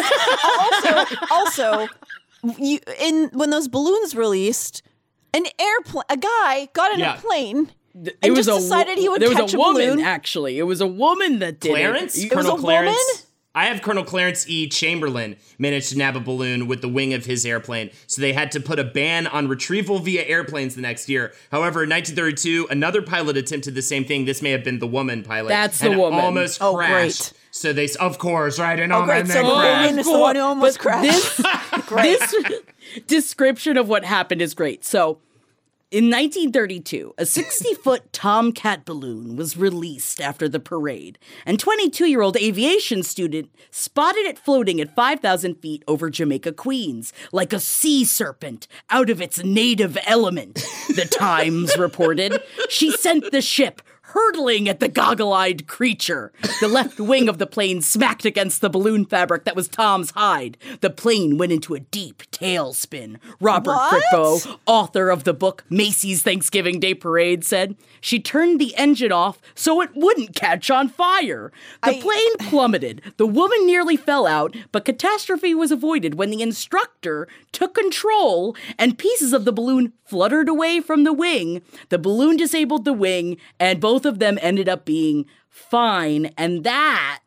Also, also you, in, when those balloons released, an airplane, a guy got in yeah. a plane... It and was just decided a, he would there catch was a, a woman, balloon. Actually, it was a woman that did Clarence? it. Colonel it was a Clarence. Woman? I have Colonel Clarence E. Chamberlain managed to nab a balloon with the wing of his airplane, so they had to put a ban on retrieval via airplanes the next year. However, in nineteen thirty-two, another pilot attempted the same thing. This may have been the woman pilot. That's the woman. Almost oh, crashed. Great. So they, of course, right? And oh, on great. So woman is the one who almost but crashed. This, this description of what happened is great. So. In nineteen thirty-two, a sixty-foot Tomcat balloon was released after the parade, and twenty-two-year-old aviation student spotted it floating at five thousand feet over Jamaica, Queens, like a sea serpent out of its native element, the Times reported. She sent the ship hurtling at the goggle-eyed creature. The left wing of the plane smacked against the balloon fabric that was Tom's hide. The plane went into a deep tailspin. Robert Kripke, author of the book Macy's Thanksgiving Day Parade, said she turned the engine off so it wouldn't catch on fire. The I... plane plummeted. The woman nearly fell out, but catastrophe was avoided when the instructor took control and pieces of the balloon fluttered away from the wing. The balloon disabled the wing, and both Both of them ended up being fine, and that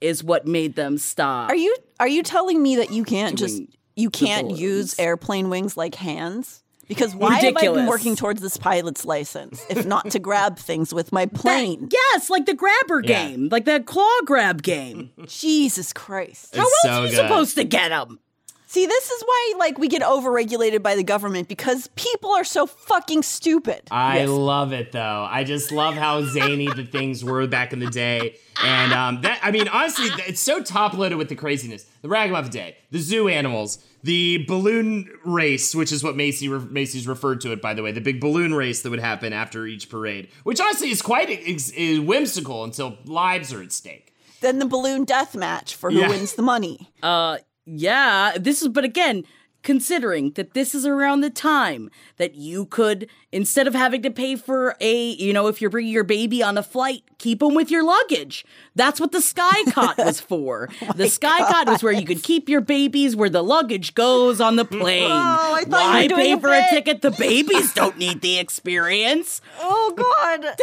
is what made them stop. Are you are you telling me that you can't just you can't use airplane wings like hands? Because why Ridiculous. have I been working towards this pilot's license if not to grab things with my plane? That, yes, like the grabber yeah. game, like the claw grab game. Jesus Christ! It's How else so are you good. supposed to get them? See, this is why, like, we get overregulated by the government, because people are so fucking stupid. I yes. love it, though. I just love how zany the things were back in the day. And um, that, I mean, honestly, it's so top-loaded with the craziness. The Ragamuffin Day, the zoo animals, the balloon race, which is what Macy re- Macy's referred to it, by the way, the big balloon race that would happen after each parade, which honestly is quite is, is whimsical until lives are at stake. Then the balloon death match for who yeah. wins the money. Uh. Yeah, this is, but again, considering that this is around the time that you could, instead of having to pay for a, you know, if you're bringing your baby on a flight, keep them with your luggage. That's what the Skycot was for. Oh the Skycot was where you could keep your babies where the luggage goes on the plane. Oh, I thought Why you were doing pay a for bit. a ticket? The babies don't need the experience. Oh, God.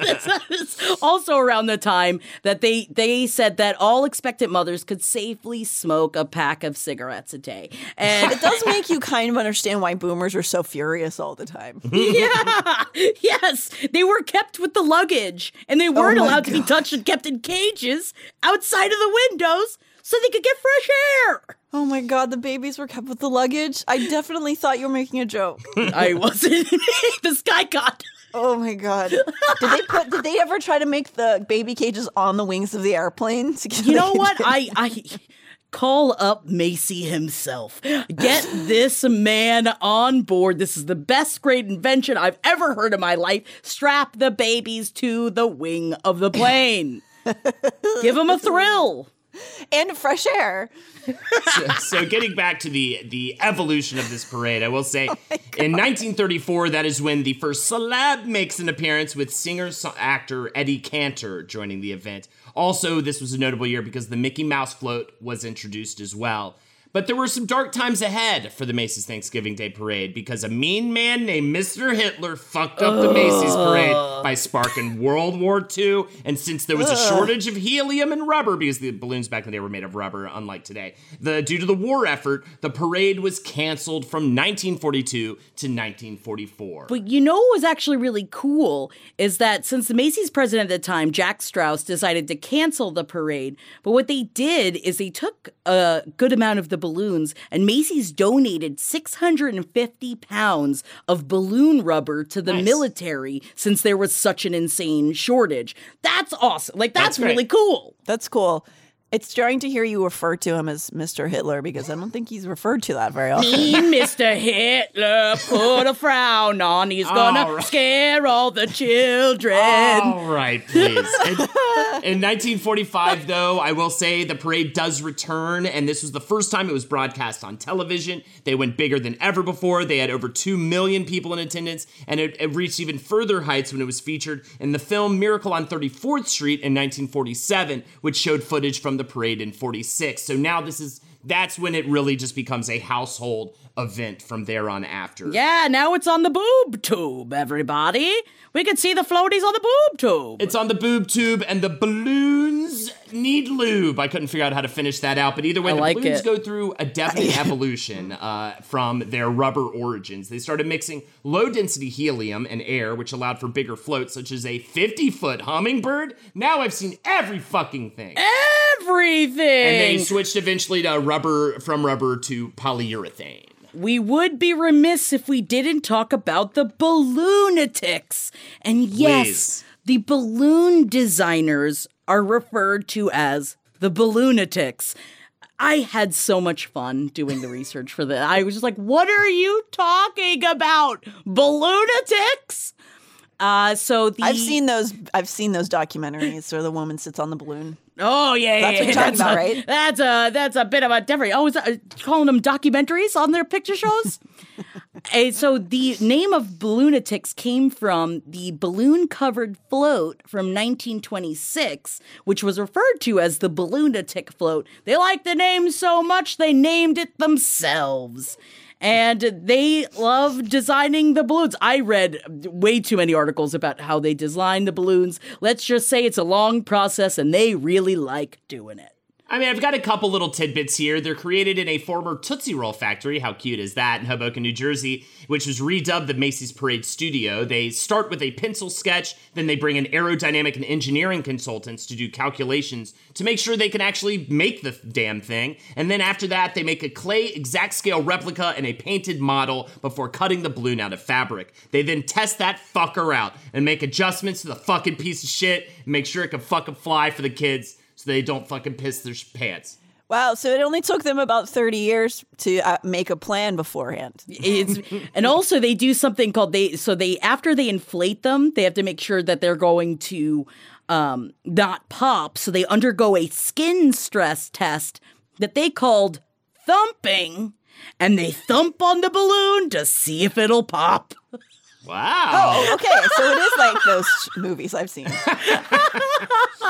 This is also around the time that they, they said that all expectant mothers could safely smoke a pack of cigarettes a day. And it does make you kind of understand why boomers are so furious all the time. Yeah. Yes. They were kept with the luggage, and they weren't oh allowed God. to be touched and kept in cages outside of the windows so they could get fresh air. Oh, my God. The babies were kept with the luggage. I definitely thought you were making a joke. I wasn't. The sky got... Oh, my God. Did they put? Did they ever try to make the baby cages on the wings of the airplane? You know what? I... I... Call up Macy himself. Get this man on board. This is the best great invention I've ever heard in my life. Strap the babies to the wing of the plane. Give them a thrill. And fresh air. so, so getting back to the the evolution of this parade, I will say, oh in nineteen thirty-four, that is when the first celeb makes an appearance with singer-actor Eddie Cantor joining the event. Also, this was a notable year because the Mickey Mouse float was introduced as well. But there were some dark times ahead for the Macy's Thanksgiving Day Parade because a mean man named Mister Hitler fucked up Ugh. the Macy's Parade by sparking World War Two. And since there was Ugh. a shortage of helium and rubber, because the balloons back in the day were made of rubber, unlike today, the, due to the war effort, the parade was canceled from nineteen forty-two to nineteen forty-four. But you know what was actually really cool is that since the Macy's president at the time, Jack Straus, decided to cancel the parade, but what they did is they took a good amount of the balloons, and Macy's donated six hundred fifty pounds of balloon rubber to the nice. military since there was such an insane shortage. That's awesome. Like, that's, that's really cool. That's cool. It's jarring to hear you refer to him as Mister Hitler because I don't think he's referred to that very often. Me, Mister Hitler, put a frown on. He's going right. to scare all the children. All right, please. In, in nineteen forty-five, though, I will say the parade does return, and this was the first time it was broadcast on television. They went bigger than ever before. They had over two million people in attendance, and it, it reached even further heights when it was featured in the film Miracle on thirty-fourth street in nineteen forty-seven, which showed footage from the The parade in forty-six. So now this is that's when it really just becomes a household event from there on after. Yeah, now it's on the boob tube, everybody. We can see the floaties on the boob tube. It's on the boob tube, and the balloons need lube. I couldn't figure out how to finish that out, but either way, I the like balloons it. go through a definite evolution uh, from their rubber origins. They started mixing low-density helium and air, which allowed for bigger floats, such as a fifty-foot hummingbird. Now I've seen every fucking thing. Everything! And they switched eventually to rubber, from rubber to polyurethane. We would be remiss if we didn't talk about the balloonatics. And yes, Please. the balloon designers are referred to as the balloonatics. I had so much fun doing the research for this. I was just like, what are you talking about? Balloonatics? Uh, so the- I've seen those. I've seen those documentaries where the woman sits on the balloon. Oh yeah, that's yeah, what you're talking about, a, right? That's a that's a bit of a different. Oh, is that, uh, calling them documentaries on their picture shows? And so the name of balloonatics came from the balloon-covered float from nineteen twenty-six, which was referred to as the balloonatic float. They liked the name so much they named it themselves. And they love designing the balloons. I read way too many articles about how they design the balloons. Let's just say it's a long process, and they really like doing it. I mean, I've got a couple little tidbits here. They're created in a former Tootsie Roll factory. How cute is that? In Hoboken, New Jersey, which was redubbed the Macy's Parade Studio. They start with a pencil sketch. Then they bring in aerodynamic and engineering consultants to do calculations to make sure they can actually make the damn thing. And then after that, they make a clay exact scale replica and a painted model before cutting the balloon out of fabric. They then test that fucker out and make adjustments to the fucking piece of shit and make sure it can fucking fly for the kids. So they don't fucking piss their pants. Wow, so it only took them about thirty years to uh, make a plan beforehand. It's, and also they do something called, they so they after they inflate them, they have to make sure that they're going to um, not pop. So they undergo a skin stress test that they called thumping. And they thump on the balloon to see if it'll pop. Wow. Oh, okay. So it is like those sh- movies I've seen.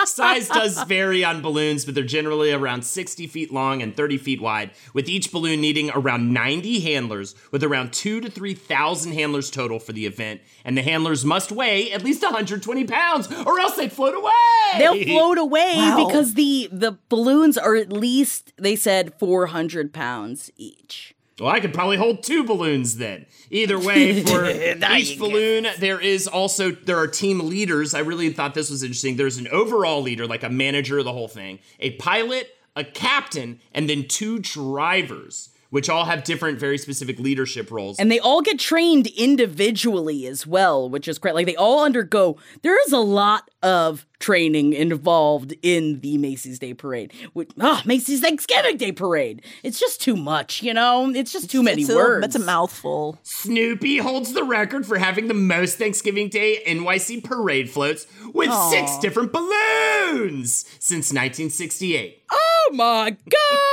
Size does vary on balloons, but they're generally around sixty feet long and thirty feet wide, with each balloon needing around ninety handlers, with around two to three thousand handlers total for the event. And the handlers must weigh at least one hundred twenty pounds, or else they float away. They'll float away wow. because the, the balloons are at least, they said, four hundred pounds each. Well, I could probably hold two balloons then. Either way, for each balloon, there is also, there are team leaders. I really thought this was interesting. There's an overall leader, like a manager of the whole thing, a pilot, a captain, and then two drivers, which all have different, very specific leadership roles. And they all get trained individually as well, which is great. Like, they all undergo, there is a lot of training involved in the Macy's Day Parade. With, oh, Macy's Thanksgiving Day Parade. It's just too much, you know? It's just too it's, many it's words. A, it's a mouthful. Snoopy holds the record for having the most Thanksgiving Day N Y C parade floats with Aww. six different balloons since nineteen sixty-eight. Oh, my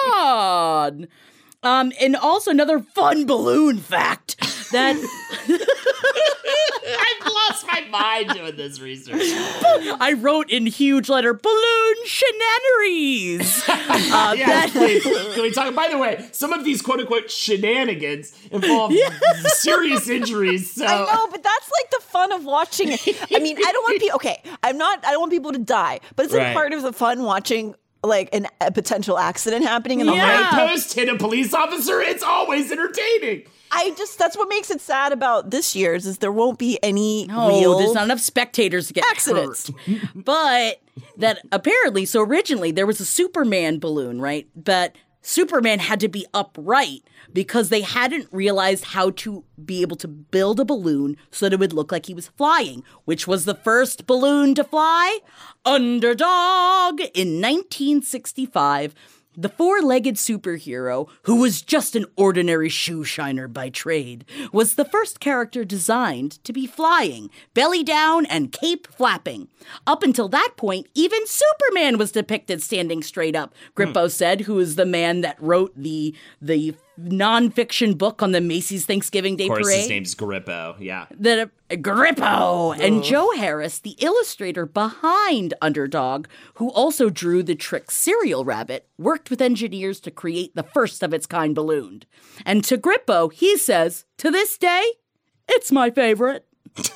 God! Um, and also another fun balloon fact that I've lost my mind doing this research. I wrote in huge letter balloon shenaneries. Uh, yeah, that... please, can we talk? By the way, some of these quote unquote shenanigans involve yeah. serious injuries. So. I know, but that's like the fun of watching it. I mean, I don't want people. Okay, I'm not. I don't want people to die, but it's like right. part of the fun watching. Like an, a potential accident happening in the yeah. lamppost hit a police officer. It's always entertaining. I just, that's what makes it sad about this year's is there won't be any no, real there's not enough spectators to get accidents. Hurt. But that apparently, so originally there was a Superman balloon, right? But Superman had to be upright because they hadn't realized how to be able to build a balloon so that it would look like he was flying, which was the first balloon to fly, Underdog, in nineteen sixty-five. The four-legged superhero, who was just an ordinary shoe shiner by trade, was the first character designed to be flying, belly down and cape flapping. Up until that point, even Superman was depicted standing straight up, Grippo mm. said, who is the man that wrote the the nonfiction book on the Macy's Thanksgiving Day Parade. Of course, Parade. His name's Grippo, yeah. The uh, Grippo! Ooh. And Joe Harris, the illustrator behind Underdog, who also drew the Trick Serial Rabbit, worked with engineers to create the first of its kind balloon. And to Grippo, he says, to this day, it's my favorite.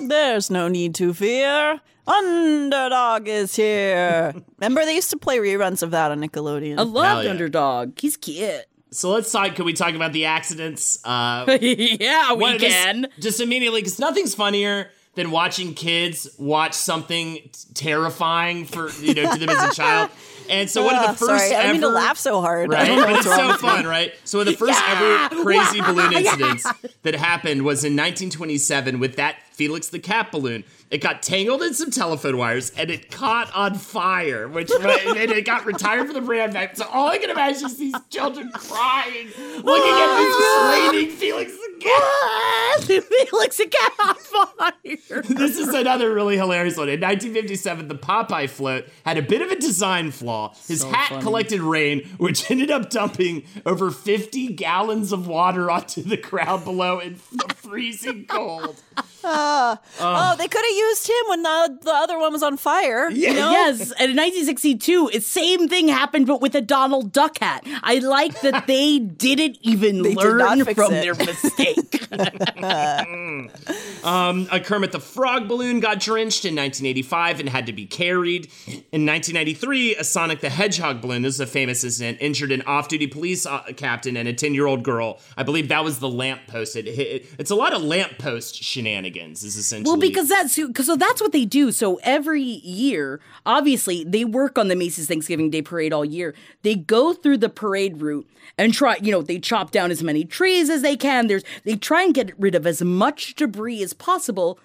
There's no need to fear. Underdog is here. Remember, they used to play reruns of that on Nickelodeon. I loved yeah. Underdog. He's cute. So let's talk, can we talk about the accidents? Uh, yeah, we can. Just, just immediately, because nothing's funnier than watching kids watch something t- terrifying for, you know, to them as a child. And so uh, one of the first sorry, ever... I didn't mean to laugh so hard. Right? But it's so fun, right? So one of the first yeah! ever crazy balloon incidents yeah! that happened was in nineteen twenty-seven with that Felix the Cat balloon. It got tangled in some telephone wires, and it caught on fire, which and it got retired from the brand back. So all I can imagine is these children crying, looking at this flaming Felix the Cat. Felix the Cat on fire. This is another really hilarious one. In nineteen fifty-seven, the Popeye float had a bit of a design flaw. His so hat funny. collected rain, which ended up dumping over fifty gallons of water onto the crowd below in freezing cold. Uh, oh, they could have used him when the, the other one was on fire. Yeah. You know? Yes, and in nineteen sixty-two, the same thing happened, but with a Donald Duck hat. I like that they didn't even they learn did not from it. their mistake. um, a Kermit the Frog balloon got drenched in nineteen eighty-five and had to be carried. In nineteen ninety-three, a Sonic the Hedgehog balloon, this is a famous incident, injured an off-duty police captain and a ten-year-old girl. I believe that was the lamppost. It, it, it's a lot of lamppost shenanigans. Is essentially well, because that's because so that's what they do. So every year, obviously, they work on the Macy's Thanksgiving Day Parade all year. They go through the parade route and try, you know, they chop down as many trees as they can. There's they try and get rid of as much debris as possible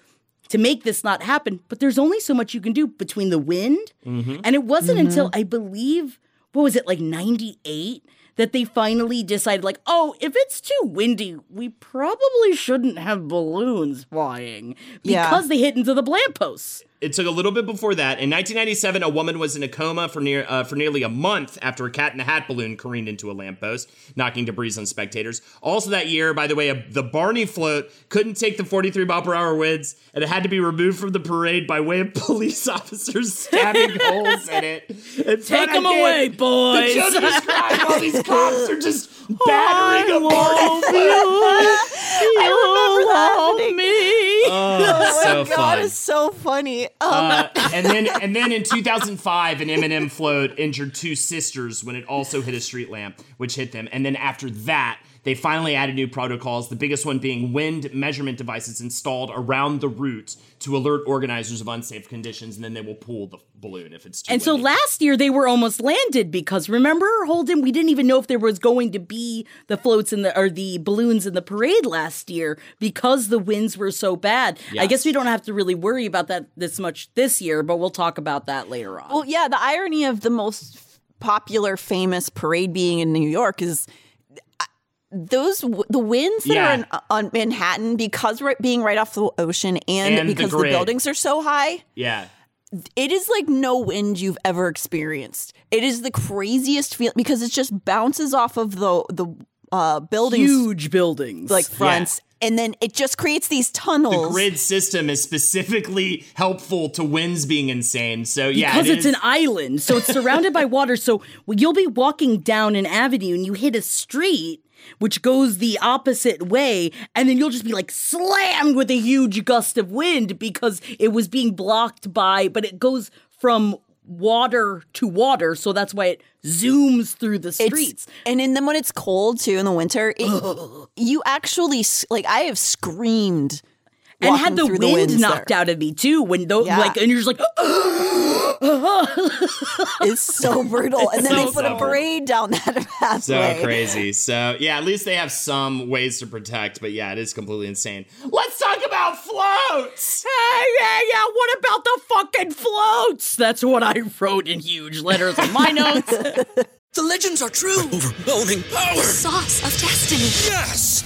to make this not happen. But there's only so much you can do between the wind, mm-hmm. and it wasn't mm-hmm. until I believe what was it like ninety-eight. That they finally decided, like, oh, if it's too windy, we probably shouldn't have balloons flying because yeah. they hit into the lampposts. It took a little bit before that. In nineteen ninety-seven, a woman was in a coma for near uh, for nearly a month after a Cat in the Hat balloon careened into a lamppost, knocking debris on spectators. Also that year, by the way, a, the Barney float couldn't take the forty-three mile per hour winds, and it had to be removed from the parade by way of police officers stabbing holes in it. And take them away, boys! The children are crying. All these cops are just battering oh, a Barney float. I remember me. Oh, so my God, fun. It's so funny. Uh, and then and then in two thousand five, an M and M float injured two sisters when it also hit a street lamp, which hit them. And then after that, they finally added new protocols, the biggest one being wind measurement devices installed around the route to alert organizers of unsafe conditions, and then they will pull the balloon if it's too And windy. So last year they were almost landed because, remember, Holden, we didn't even know if there was going to be the floats in the or the balloons in the parade last year because the winds were so bad. Yes. I guess we don't have to really worry about that this much this year, but we'll talk about that later on. Well, yeah, the irony of the most popular, famous parade being in New York is... Those the winds that yeah. are on, on Manhattan, because we're being right off the ocean and, and because the, the buildings are so high, yeah, it is like no wind you've ever experienced. It is the craziest feeling because it just bounces off of the the uh, buildings, huge buildings, like fronts. Yeah. And then it just creates these tunnels. The grid system is specifically helpful to winds being insane. So, yeah. Because it it's is. an island. So it's surrounded by water. So you'll be walking down an avenue and you hit a street, which goes the opposite way. And then you'll just be like slammed with a huge gust of wind because it was being blocked by, but it goes from water to water. So that's why it zooms through the streets. It's, and then when it's cold, too, in the winter, it, you actually, like, I have screamed and had the wind the knocked there. out of me too. When those, yeah. like, and you're just like, it's so brutal. It's and then so, they put so a parade down that pathway. So crazy. So yeah, at least they have some ways to protect. But yeah, it is completely insane. Let's talk about floats. Hey, yeah, yeah. What about the fucking floats? That's what I wrote in huge letters on my notes. The legends are true. Overwhelming power. The sauce of destiny. Yes.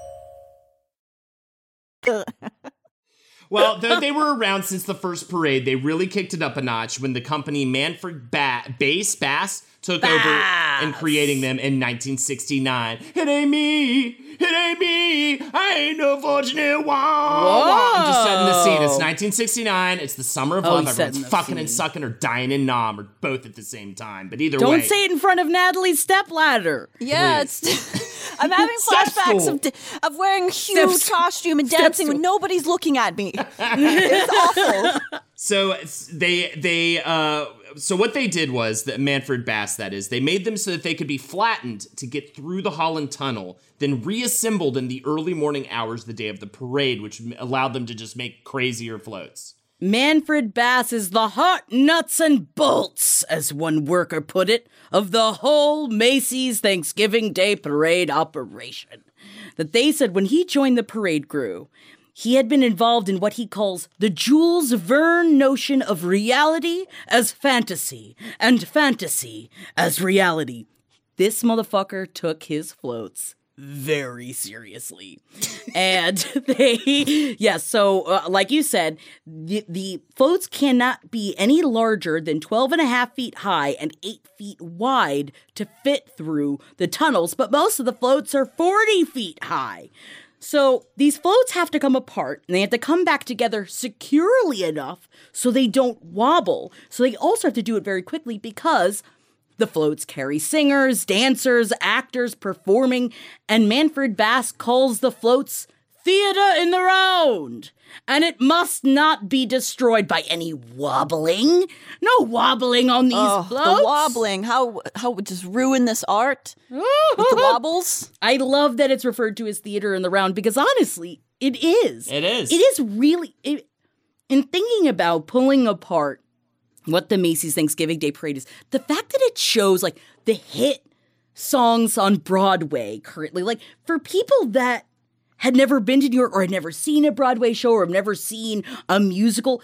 Well, though they were around since the first parade, they really kicked it up a notch when the company Manfred ba- Bass Bass took Bass. over in creating them in nineteen sixty-nine. It ain't me, it ain't me, I ain't no fortunate one. I'm just setting the scene. It's nineteen sixty-nine. It's the summer of oh, love. Everyone's fucking scene. and sucking or dying in nom or both at the same time. But either Don't way, don't say it in front of Natalie's stepladder. Yeah, it's. I'm having flashbacks of, d- of wearing a huge Steps- costume and dancing Steps- when nobody's looking at me. It's awful. So they they uh, so what they did was that Manfred Bass, that is, they made them so that they could be flattened to get through the Holland Tunnel, then reassembled in the early morning hours the day of the parade, which allowed them to just make crazier floats. Manfred Bass is the heart, nuts, and bolts, as one worker put it, of the whole Macy's Thanksgiving Day Parade operation. That they said when he joined the parade crew, he had been involved in what he calls the Jules Verne notion of reality as fantasy and fantasy as reality. This motherfucker took his floats very seriously. And they, yeah, so uh, like you said, the, the floats cannot be any larger than twelve and a half feet high and eight feet wide to fit through the tunnels, but most of the floats are forty feet high. So these floats have to come apart, and they have to come back together securely enough so they don't wobble. So they also have to do it very quickly because the floats carry singers, dancers, actors performing, and Manfred Bass calls the floats theater in the round. And it must not be destroyed by any wobbling. No wobbling on these oh, floats. The wobbling. How how would just ruin this art with the wobbles? I love that it's referred to as theater in the round because honestly, it is. It is. It is really. It, in thinking about pulling apart what the Macy's Thanksgiving Day Parade is, the fact that it shows, like, the hit songs on Broadway currently. Like, for people that had never been to New York or had never seen a Broadway show or have never seen a musical,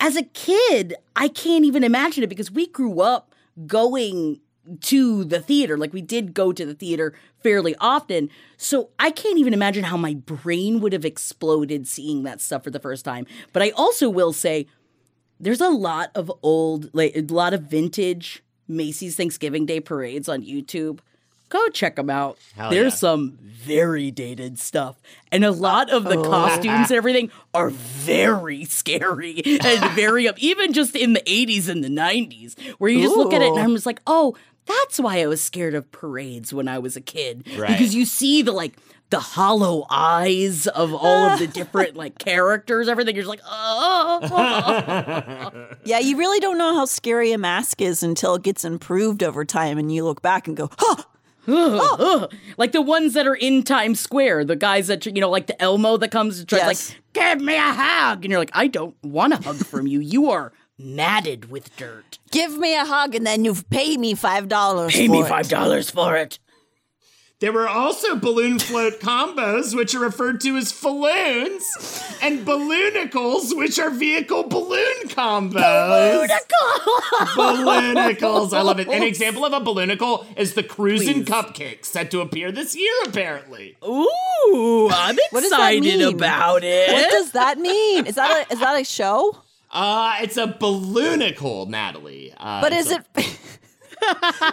as a kid, I can't even imagine it because we grew up going to the theater. Like, we did go to the theater fairly often. So I can't even imagine how my brain would have exploded seeing that stuff for the first time. But I also will say, there's a lot of old, like a lot of vintage Macy's Thanksgiving Day parades on YouTube. Go check them out. Hell There's yeah. some very dated stuff. And a lot of the oh. costumes and everything are very scary and very up, even just in the eighties and the nineties, where you just Ooh. look at it and I'm just like, oh, that's why I was scared of parades when I was a kid. Right. Because you see the like the hollow eyes of all of the different like characters, everything. You're just like, oh. Yeah, you really don't know how scary a mask is until it gets improved over time and you look back and go, huh. Oh. Like the ones that are in Times Square, the guys that, you know, like the Elmo that comes and tries yes. like, give me a hug. And you're like, I don't want a hug from you. You are matted with dirt. Give me a hug and then you pay me five dollars for it. Pay me five dollars for it. There were also balloon float combos, which are referred to as falloons, and balloonicles, which are vehicle balloon combos. Balloonicles! Balloonicles. I love it. An example of a balloonicle is the Cruisin' Cupcake, set to appear this year, apparently. Ooh, I'm excited about it. What does that mean? Is that a, is that a show? Uh, it's a balloonicle, Natalie. Uh, but is a- it...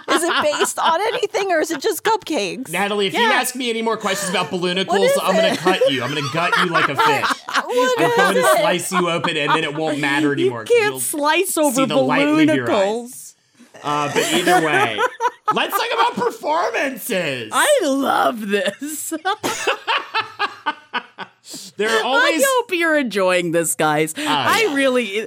Is it based on anything, or is it just cupcakes? Natalie, if yeah. you ask me any more questions about balloonicles, I'm going to cut you. I'm going to gut you like a fish. What I'm going to slice you open, and then it won't matter anymore. You can't slice over balloonicles. Uh, but either way, let's talk about performances. I love this. There are always... I hope you're enjoying this, guys. Oh, I yeah. really...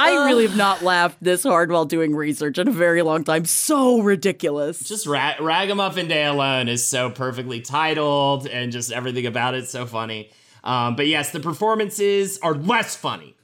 I really have not laughed this hard while doing research in a very long time. So ridiculous. Just ra- Ragamuffin Day alone is so perfectly titled, and just everything about it is so funny. Um, but yes, the performances are less funny.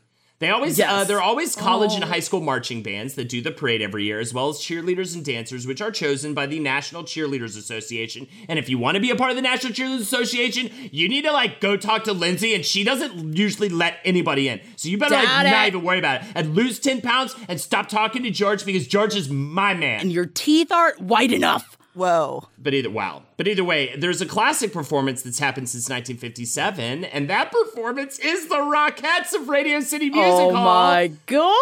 They always, yes. uh, they're always college oh. and high school marching bands that do the parade every year, as well as cheerleaders and dancers, which are chosen by the National Cheerleaders Association. And if you want to be a part of the National Cheerleaders Association, you need to, like, go talk to Lindsay, and she doesn't usually let anybody in. So you better, Dad, like, not I- even worry about it. And lose ten pounds and stop talking to George, because George is my man. And your teeth aren't white enough. Whoa. But either, wow. But either way, there's a classic performance that's happened since nineteen fifty-seven, and that performance is the Rockettes of Radio City Music Hall. Oh my God.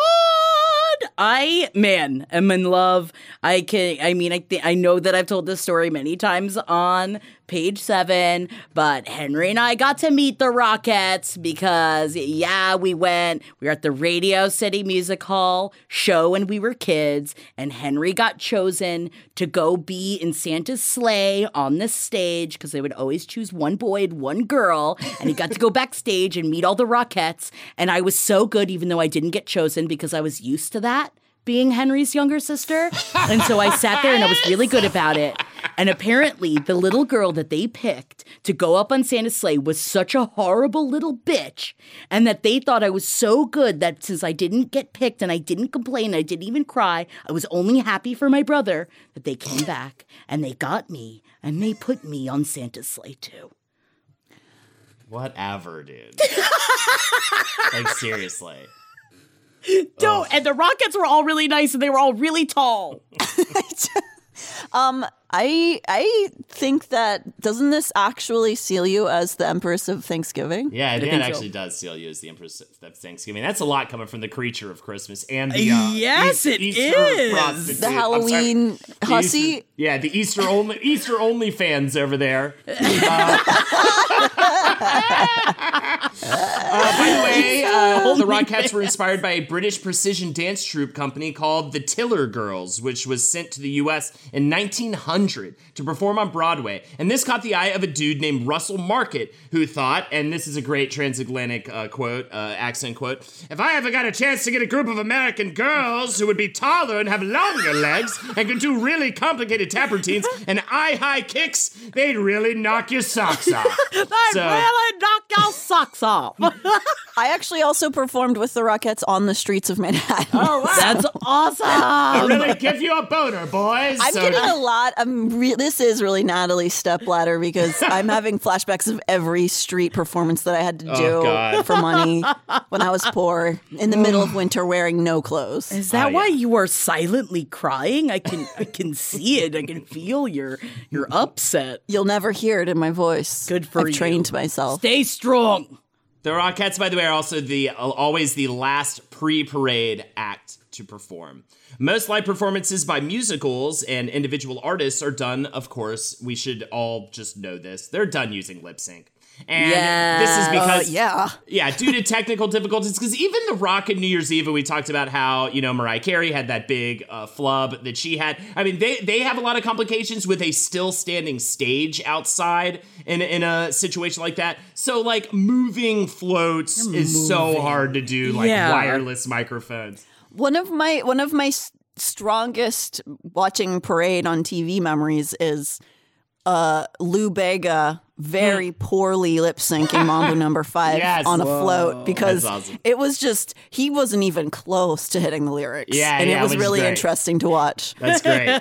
I, man, am in love. I can, I mean, I th- I know that I've told this story many times on Page Seven, but Henry and I got to meet the Rockettes because, yeah, we went, we were at the Radio City Music Hall show when we were kids, and Henry got chosen to go be in Santa's sleigh on the stage, because they would always choose one boy and one girl, and he got to go backstage and meet all the Rockettes, and I was so good, even though I didn't get chosen, because I was used to that, being Henry's younger sister. And so I sat there and I was really good about it. And apparently the little girl that they picked to go up on Santa's sleigh was such a horrible little bitch, and that they thought I was so good that since I didn't get picked and I didn't complain, I didn't even cry, I was only happy for my brother, that they came back and they got me and they put me on Santa's sleigh too. Whatever, dude. Like, seriously. Don't. Ugh. And the Rockettes were all really nice, and they were all really tall. um, I I think that, doesn't this actually seal you as the Empress of Thanksgiving? Yeah, it, it actually so. does seal you as the Empress of Thanksgiving. That's a lot coming from the creature of Christmas and the uh, yes, East, it Easter is prostitute. The Halloween hussy. The Easter, yeah, the Easter only Easter only fans over there. Uh, Uh, by the way, uh, the Rockettes were inspired by a British precision dance troupe company called the Tiller Girls, which was sent to the U S in nineteen hundred to perform on Broadway. And this caught the eye of a dude named Russell Market, who thought, and this is a great transatlantic uh, quote, uh, accent quote, if I ever got a chance to get a group of American girls who would be taller and have longer legs and could do really complicated tap routines and eye-high kicks, they'd really knock your socks off. They'd so, really knock your socks off. I actually also performed with the Rockettes on the streets of Manhattan. Oh, wow. That's awesome. I really give you a boner, boys. I'm so getting I- a lot. I'm re- this is really Natalie's stepladder, because I'm having flashbacks of every street performance that I had to do oh, for money when I was poor, in the middle of winter, wearing no clothes. Is that oh, why yeah. you are silently crying? I can I can see it. I can feel your, your upset. You'll never hear it in my voice. Good for I've you. I've trained myself. Stay strong. The Rockettes, by the way, are also the uh, always the last pre-parade act to perform. Most live performances by musicals and individual artists are done, of course, we should all just know this, they're done using lip sync. And yeah. this is because, uh, yeah, yeah, due to technical difficulties, because even the Rocket New Year's Eve, and we talked about how, you know, Mariah Carey had that big uh, flub that she had. I mean, they, they have a lot of complications with a still standing stage outside in, in a situation like that. So, like, moving floats You're is moving. so hard to do, like yeah. wireless microphones. One of my one of my strongest watching parade on T V memories is uh, Lou Bega very yeah. poorly lip syncing Mambo Number Five yes. on a Whoa. float, because awesome. it was just, he wasn't even close to hitting the lyrics. Yeah, and yeah, it was really great. interesting to watch. That's great.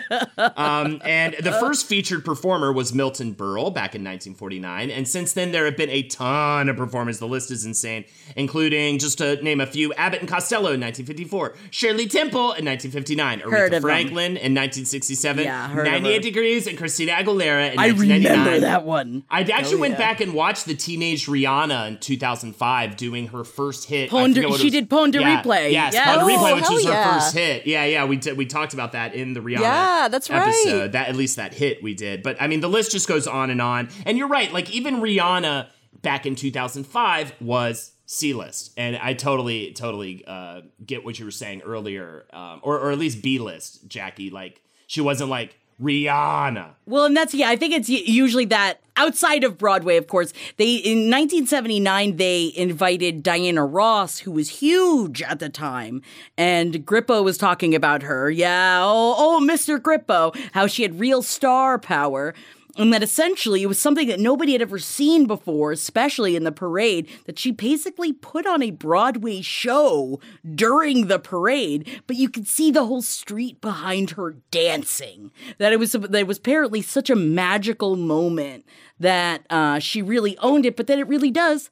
um, and the first featured performer was Milton Berle back in nineteen forty-nine. And since then, there have been a ton of performers. The list is insane, including, just to name a few, Abbott and Costello in nineteen fifty-four, Shirley Temple in nineteen fifty-nine, Aretha Franklin them. in nineteen sixty-seven, yeah, ninety-eight Degrees, and Christina Aguilera in I nineteen ninety-nine. I remember that one. I actually oh, yeah. went back and watched the teenage Rihanna in two thousand five doing her first hit. Pone de, she was, did Pone de yeah, Replay. Yes, yes. Pone de Replay, oh, which was her yeah. first hit. Yeah, yeah, we t- we talked about that in the Rihanna yeah, that's episode. Right. That, at least that hit we did. But, I mean, the list just goes on and on. And you're right, like, even Rihanna back in two thousand five was C-list. And I totally, totally uh, get what you were saying earlier. Um, or, or at least B-list, Jackie. Like, she wasn't like Rihanna. Well, and that's, yeah, I think it's usually that outside of Broadway, of course. They, in nineteen seventy-nine, they invited Diana Ross, who was huge at the time. And Grippo was talking about her. Yeah, oh, oh, Mister Grippo, how she had real star power. And that essentially it was something that nobody had ever seen before, especially in the parade, that she basically put on a Broadway show during the parade, but you could see the whole street behind her dancing. That it was, that it was apparently such a magical moment that uh, she really owned it, but then it really does.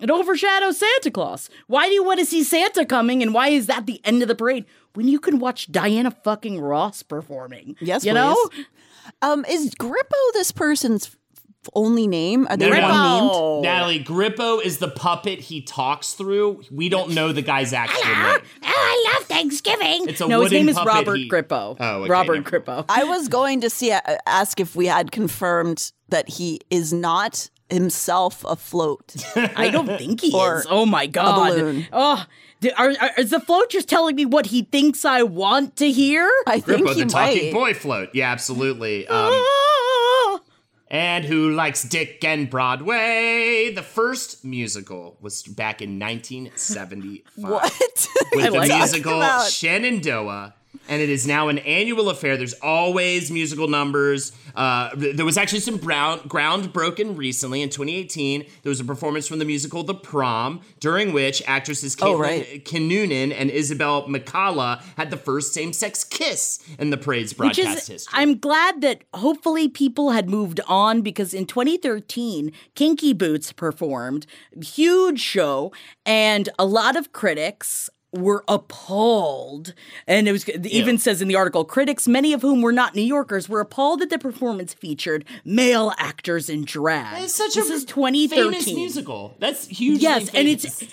It overshadows Santa Claus. Why do you want to see Santa coming, and why is that the end of the parade when you can watch Diana fucking Ross performing? Yes, you please. know? Um, is Grippo this person's only name? Are they no, no. named? Natalie, Grippo is the puppet he talks through. We don't know the guy's actual Hello. name. Oh, I love Thanksgiving. It's a no, his name is Robert he... Grippo. Oh, okay, Robert no. Grippo. I was going to see ask if we had confirmed that he is not himself afloat. I don't think he is. Oh my god. A balloon. Oh. Are, are, is the float just telling me what he thinks I want to hear? I think Grippo, he the might. Talking boy float. Yeah, absolutely. Um, ah. And Who Likes Dick and Broadway? The first musical was back in nineteen seventy-five. What? With I the like musical Shenandoah. And it is now an annual affair. There's always musical numbers. Uh, there was actually some brown, ground broken recently in twenty eighteen. There was a performance from the musical The Prom, during which actresses Caitlin oh, right. Kinnunen and Isabel McCalla had the first same-sex kiss in the parade's broadcast is, history. I'm glad that hopefully people had moved on, because in twenty thirteen, Kinky Boots performed, huge show, and a lot of critics were appalled, and it was it even yeah. says in the article, critics, many of whom were not New Yorkers, were appalled that the performance featured male actors in drag. It's such this a is twenty thirteen famous musical. That's hugely yes, famous. And it's.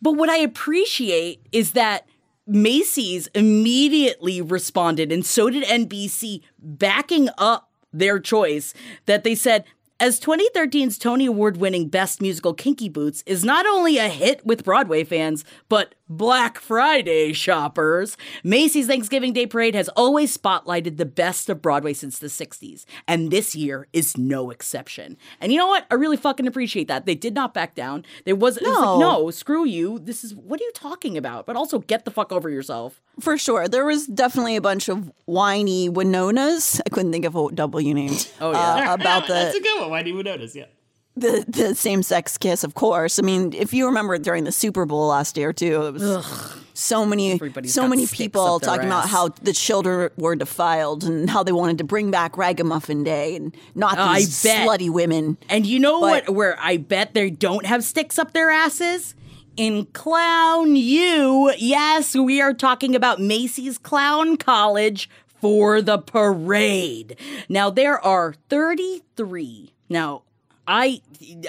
But what I appreciate is that Macy's immediately responded, and so did N B C, backing up their choice. That they said, as twenty thirteen's Tony Award-winning Best Musical Kinky Boots is not only a hit with Broadway fans, but Black Friday shoppers, Macy's Thanksgiving Day Parade has always spotlighted the best of Broadway since the sixties, and this year is no exception. And you know what? I really fucking appreciate that. They did not back down. There was, no. It was like, no, screw you. This is, what are you talking about? But also get the fuck over yourself. For sure. There was definitely a bunch of whiny Winonas. I couldn't think of a W name. Oh, yeah. Uh, about the, That's a good one. Whiny Winonas, yeah. The the same-sex kiss, of course. I mean, if you remember during the Super Bowl last year, too, it was Ugh. so many Everybody's so many people talking ass. about how the children were defiled and how they wanted to bring back Ragamuffin Day and not oh, these slutty women. And you know but, what? Where I bet they don't have sticks up their asses? In Clown U. Yes, we are talking about Macy's Clown College for the parade. Now, there are thirty-three. Now, I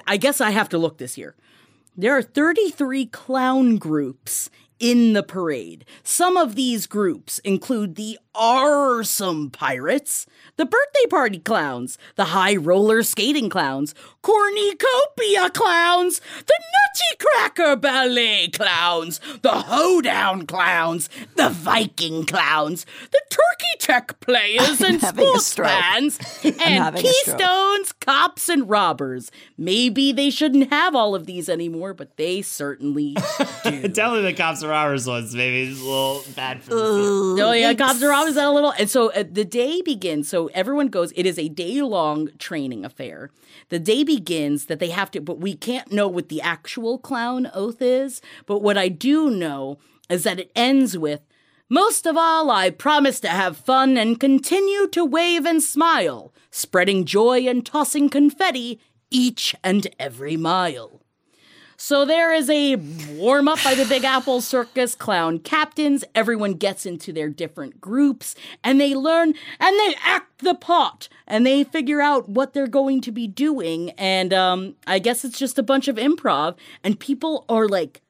I guess I have to look this year. There are thirty-three clown groups in the parade. Some of these groups include the Awesome Pirates, the Birthday Party Clowns, the High Roller Skating Clowns, Cornucopia Clowns, the Nutty Cracker Ballet Clowns, the Hoedown Clowns, the Viking Clowns, the Turkey Tech Players and Sports Fans, and Keystones, Cops, and Robbers. Maybe they shouldn't have all of these anymore, but they certainly do. Tell me the Cops and Robbers ones, maybe. It's a little bad for them. Oh, yeah, Cops and Robbers. how is that a little? And so uh, the day begins. So everyone goes. It is a day-long training affair. The day begins that they have to, but we can't know what the actual clown oath is. But what I do know is that it ends with, most of all, I promise to have fun and continue to wave and smile, spreading joy and tossing confetti each and every mile. So there is a warm-up by the Big Apple Circus clown captains. Everyone gets into their different groups, and they learn, and they act the part, and they figure out what they're going to be doing. And um, I guess it's just a bunch of improv, and people are, like,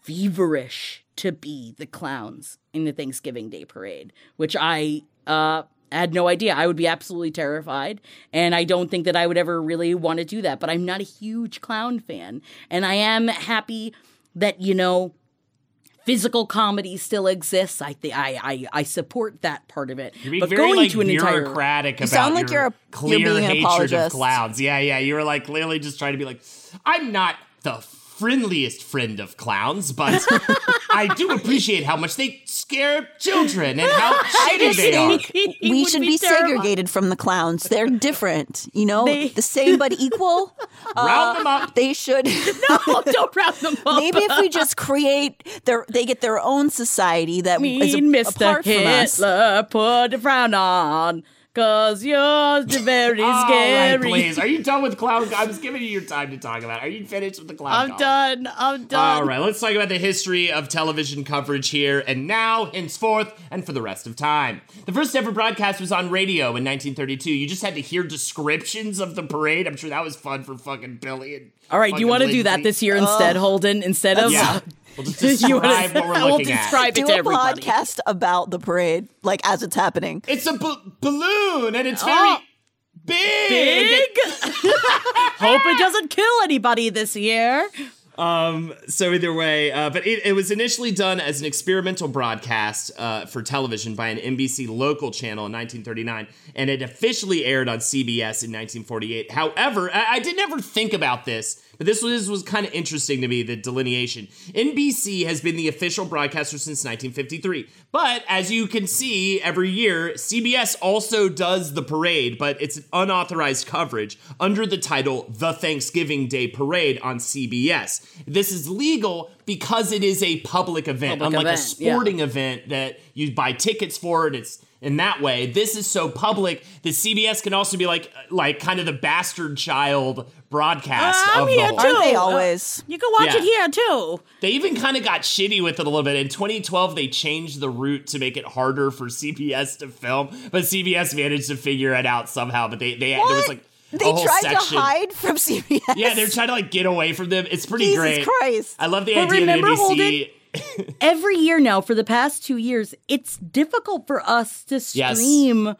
feverish to be the clowns in the Thanksgiving Day Parade, which I uh, had no idea. I would be absolutely terrified, and I don't think that I would ever really want to do that. But I'm not a huge clown fan, and I am happy that, you know, physical comedy still exists. I think I, I I support that part of it. You're being but very going like to an bureaucratic entire, you sound about like your you're a, clear you're being an hatred apologist. Of clowns. Yeah, yeah. You were like clearly just trying to be like, I'm not the friendliest friend of clowns, but I do appreciate how much they scare children and how shitty they are. We should be, be segregated from the clowns. They're different, you know, they... the same but equal. Uh, round them up. They should. No, don't round them up. Maybe if we just create their, they get their own society that mean is a, Mister apart Hitler, from us. Put a frown on. Cause yours is very all scary. Right, please. Are you done with clown? I was giving you your time to talk about it. Are you finished with the clown? I'm column? done. I'm done. All right, let's talk about the history of television coverage here and now, henceforth, and for the rest of time. The first ever broadcast was on radio in nineteen thirty-two. You just had to hear descriptions of the parade. I'm sure that was fun for fucking Billy. And all right, do you want to do that this year instead, oh. Holden? Instead of... Yeah. We'll just describe what we're looking we'll describe at. It Do to a everybody. Podcast about the parade, like, as it's happening. It's a b- balloon, and it's very oh, big. Big? Hope it doesn't kill anybody this year. Um, so either way, uh, but it, it was initially done as an experimental broadcast uh, for television by an N B C local channel in nineteen thirty-nine, and it officially aired on C B S in nineteen forty-eight. However, I, I didn't ever think about this, but this was, was kind of interesting to me, the delineation. N B C has been the official broadcaster since nineteen fifty-three, but as you can see, every year, C B S also does the parade, but it's an unauthorized coverage under the title The Thanksgiving Day Parade on C B S. This is legal because it is a public event, public unlike event, a sporting yeah. event that you buy tickets for, and it's in that way. This is so public that C B S can also be like, like kind of the bastard child broadcast. Uh, I'm of here the whole. Too. Aren't they always? Uh, you can watch yeah. it here too. They even kind of got shitty with it a little bit. In twenty twelve, they changed the route to make it harder for C B S to film, but C B S managed to figure it out somehow. But they, they there was like. They tried section. to hide from C B S. Yeah, they're trying to like get away from them. It's pretty Jesus great. Jesus Christ. I love the but idea remember, that N B C... Holden, every year now for the past two years, it's difficult for us to stream yes.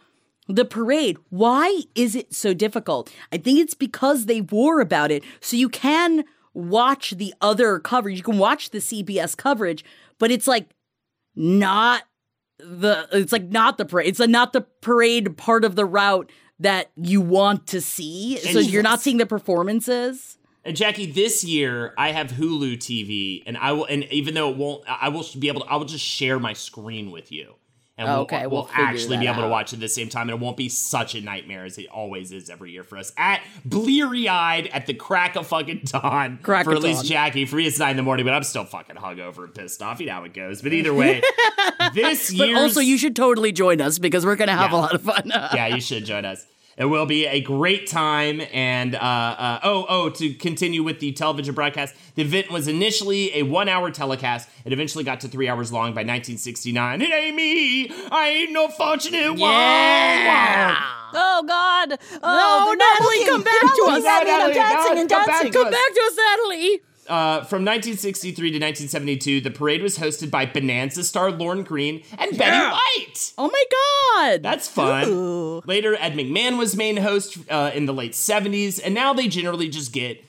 the parade. Why is it so difficult? I think it's because they war about it. So you can watch the other coverage. You can watch the C B S coverage, but it's like not the... It's like not the parade. It's a not the parade part of the route that you want to see, and so you're not seeing the performances. And Jackie, this year I have Hulu T V, and I will, and even though it won't, I will be able to, I will just share my screen with you, and oh, we'll, okay. we'll, we'll actually be able out. to watch it at the same time, and it won't be such a nightmare as it always is every year for us. At bleary-eyed at the crack of fucking dawn, crack for at dawn. least Jackie, for me it's nine in the morning, but I'm still fucking hungover and pissed off. You know how it goes. But either way, this year. But also, you should totally join us because we're gonna have yeah. a lot of fun. Yeah, you should join us. It will be a great time, and uh, uh, oh, oh, to continue with the television broadcast, the event was initially a one-hour telecast. It eventually got to three hours long by nineteen sixty-nine. It ain't me. I ain't no fortunate yeah. one. Oh, God. Oh, no, Natalie, come back to us. Natalie, I'm dancing and dancing. Come back to us, Natalie. Uh, from nineteen sixty-three to nineteen seventy-two, the parade was hosted by Bonanza star Lorne Greene and yeah. Betty White. Oh my God, that's fun. Ooh. Later, Ed McMahon was main host uh, in the late seventies, and now they generally just get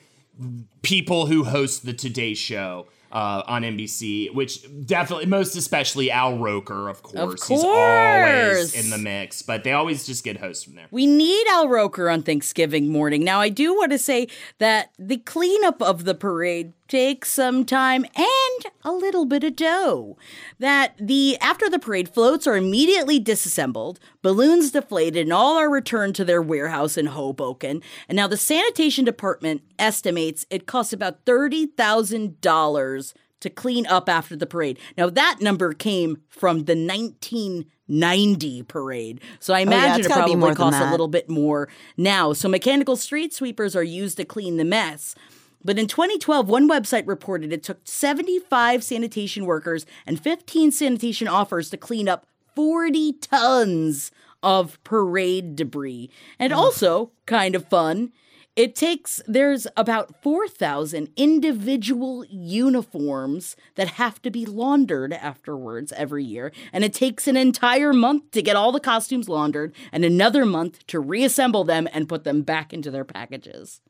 people who host the Today Show uh, on N B C, which definitely, most especially Al Roker, of course. Of course, he's always in the mix, but they always just get hosts from there. We need Al Roker on Thanksgiving morning. Now, I do want to say that the cleanup of the parade takes some time and a little bit of dough. That the after the parade, floats are immediately disassembled, balloons deflated, and all are returned to their warehouse in Hoboken. And now the sanitation department estimates it costs about thirty thousand dollars to clean up after the parade. Now that number came from the nineteen ninety parade. So I imagine oh, yeah, it probably costs a little bit more now. So mechanical street sweepers are used to clean the mess. But in twenty twelve, one website reported it took seventy-five sanitation workers and fifteen sanitation offers to clean up forty tons of parade debris. And oh. also, kind of fun, it takes, there's about four thousand individual uniforms that have to be laundered afterwards every year. And it takes an entire month to get all the costumes laundered and another month to reassemble them and put them back into their packages.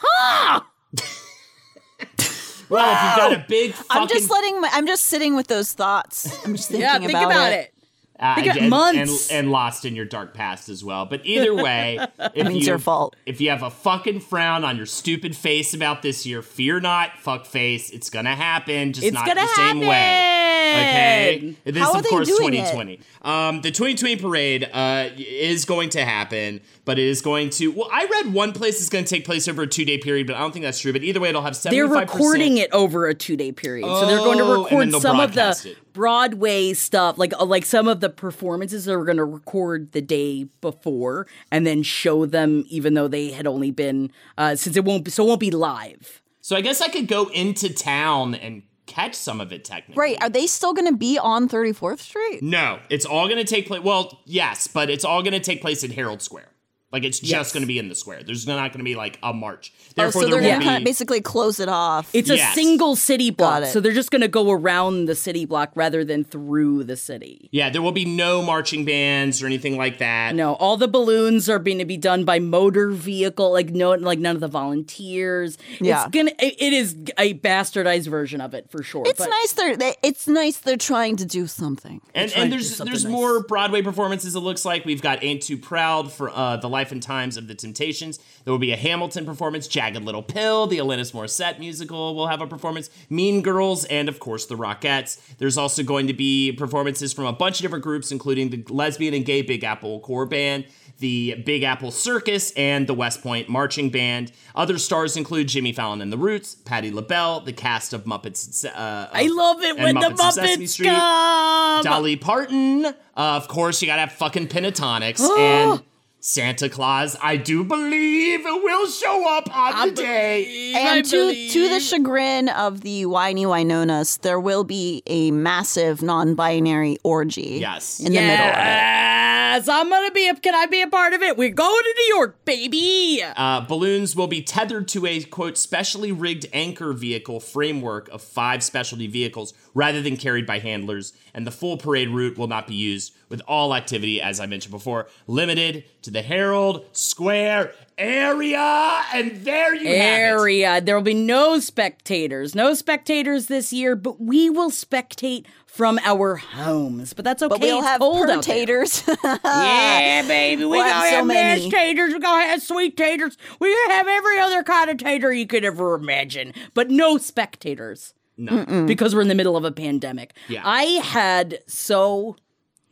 Ha! Well, if you've got a big fucking... I'm just letting my, I'm just sitting with those thoughts. I'm just thinking yeah, think about, about it. it. Uh, think about and, months. And, and lost in your dark past as well. But either way, if, you, your fault. if you have a fucking frown on your stupid face about this year, fear not, fuck face. It's gonna happen, just it's not the happen. same way. Okay. This How is, of course, twenty twenty. Um, the twenty twenty parade uh, is going to happen, but it is going to... Well, I read one place is going to take place over a two-day period, but I don't think that's true. But either way, it'll have seventy-five percent. They're recording it over a two-day period. Oh, so they're going to record some of the it. Broadway stuff, like like some of the performances they were going to record the day before and then show them, even though they had only been... Uh, since it won't, so it won't be live. So I guess I could go into town and... catch some of it technically. Right. Are they still going to be on thirty-fourth Street? No. It's all going to take place. Well, yes, but it's all going to take place in Herald Square. Like, it's just yes. going to be in the square. There's not going to be, like, a march. Therefore, oh, so they're going to be... basically close it off. It's yes. a single city block, so they're just going to go around the city block rather than through the city. Yeah, there will be no marching bands or anything like that. No, all the balloons are going to be done by motor vehicle, like no, like none of the volunteers. Yeah. It's gonna, it is a bastardized version of it, for sure. It's but nice they're they, it's nice they're trying to do something. And, and there's there's nice. more Broadway performances, it looks like. We've got Ain't Too Proud for uh, the Life and Times of the Temptations. There will be a Hamilton performance, Jagged Little Pill, the Alanis Morissette musical will have a performance, Mean Girls, and of course the Rockettes. There's also going to be performances from a bunch of different groups, including the Lesbian and Gay Big Apple Corps Band, the Big Apple Circus, and the West Point Marching Band. Other stars include Jimmy Fallon and the Roots, Patti LaBelle, the cast of Muppets. Uh, I love it when Muppets the Muppets Sesame Street, come! Dolly Parton. Uh, of course, you gotta have fucking Pentatonix and Santa Claus, I do believe it will show up on I the day. Believe, and to, to the chagrin of the whiny Winonas, there will be a massive non-binary orgy yes. in yes. the middle of it. Yes, I'm going to be, a, can I be a part of it? We're going to New York, baby. Uh, balloons will be tethered to a, quote, specially rigged anchor vehicle framework of five specialty vehicles rather than carried by handlers, and the full parade route will not be used, with all activity, as I mentioned before, limited to the Herald Square area. And there you area. have it. There will be no spectators. No spectators this year, but we will spectate from our homes. But that's okay. But we'll have pertators. Yeah, baby. We're we'll going to have, so have mashed taters. We're going to have sweet taters. We're going to have every other kind of tater you could ever imagine. But no spectators. No. Mm-mm. Because we're in the middle of a pandemic. Yeah. I had so...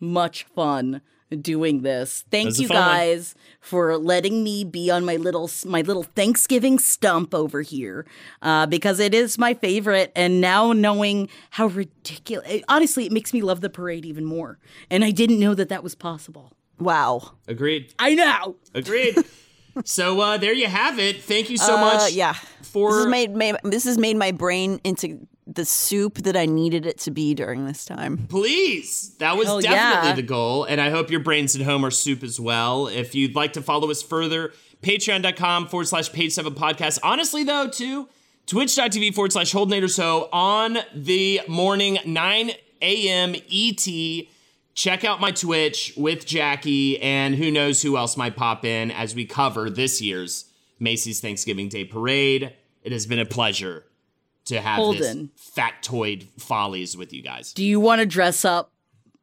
much fun doing this. Thank you guys one. for letting me be on my little my little Thanksgiving stump over here, uh, because it is my favorite. And now knowing how ridiculous, it, honestly, it makes me love the parade even more. And I didn't know that that was possible. Wow. Agreed. I know. Agreed. So uh, there you have it. Thank you so uh, much. Yeah. For this has made, made this has made my brain into the soup that I needed it to be during this time. Please. That was Hell definitely yeah. the goal. And I hope your brains at home are soup as well. If you'd like to follow us further, patreon.com forward slash page seven podcast. Honestly, though, too, twitch.tv forward slash holdenatorso on the morning nine a.m. E T. Check out my Twitch with Jackie and who knows who else might pop in as we cover this year's Macy's Thanksgiving Day Parade. It has been a pleasure to have Holden. This factoid follies with you guys. Do you want to dress up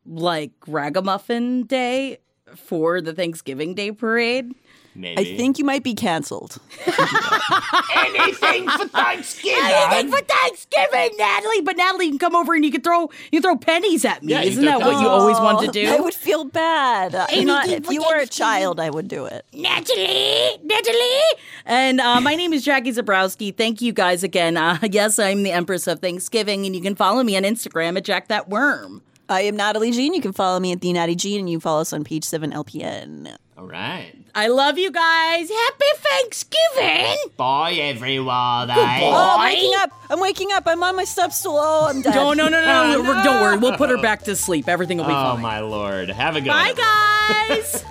like Ragamuffin Day for the Thanksgiving Day Parade? Maybe. I think you might be canceled. Anything for Thanksgiving. Anything for Thanksgiving, Natalie. But Natalie, you can come over and you can throw you can throw pennies at me. Yeah, Isn't that what you always wanted to do? I would feel bad. I'm not, if you were a child, I would do it. Natalie, Natalie. And uh, my name is Jackie Zabrowski. Thank you guys again. Uh, yes, I'm the Empress of Thanksgiving, and you can follow me on Instagram at Jack That Worm. I am Natalie Jean. You can follow me at The Natty Jean, and you can follow us on page seven L P N. All right. I love you guys. Happy Thanksgiving. Bye, everyone. Goodbye. Oh, I'm waking up. I'm waking up. I'm on my sub stool. Oh, I'm dead. No, no, no, no, oh, no. no. Don't worry. We'll put her back to sleep. Everything will be oh, fine. Oh, my Lord. Have a good one. Bye, guys.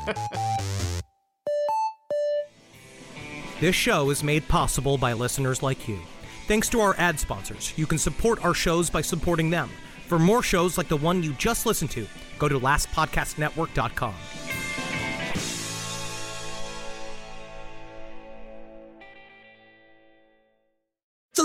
This show is made possible by listeners like you. Thanks to our ad sponsors. You can support our shows by supporting them. For more shows like the one you just listened to, go to last podcast network dot com. The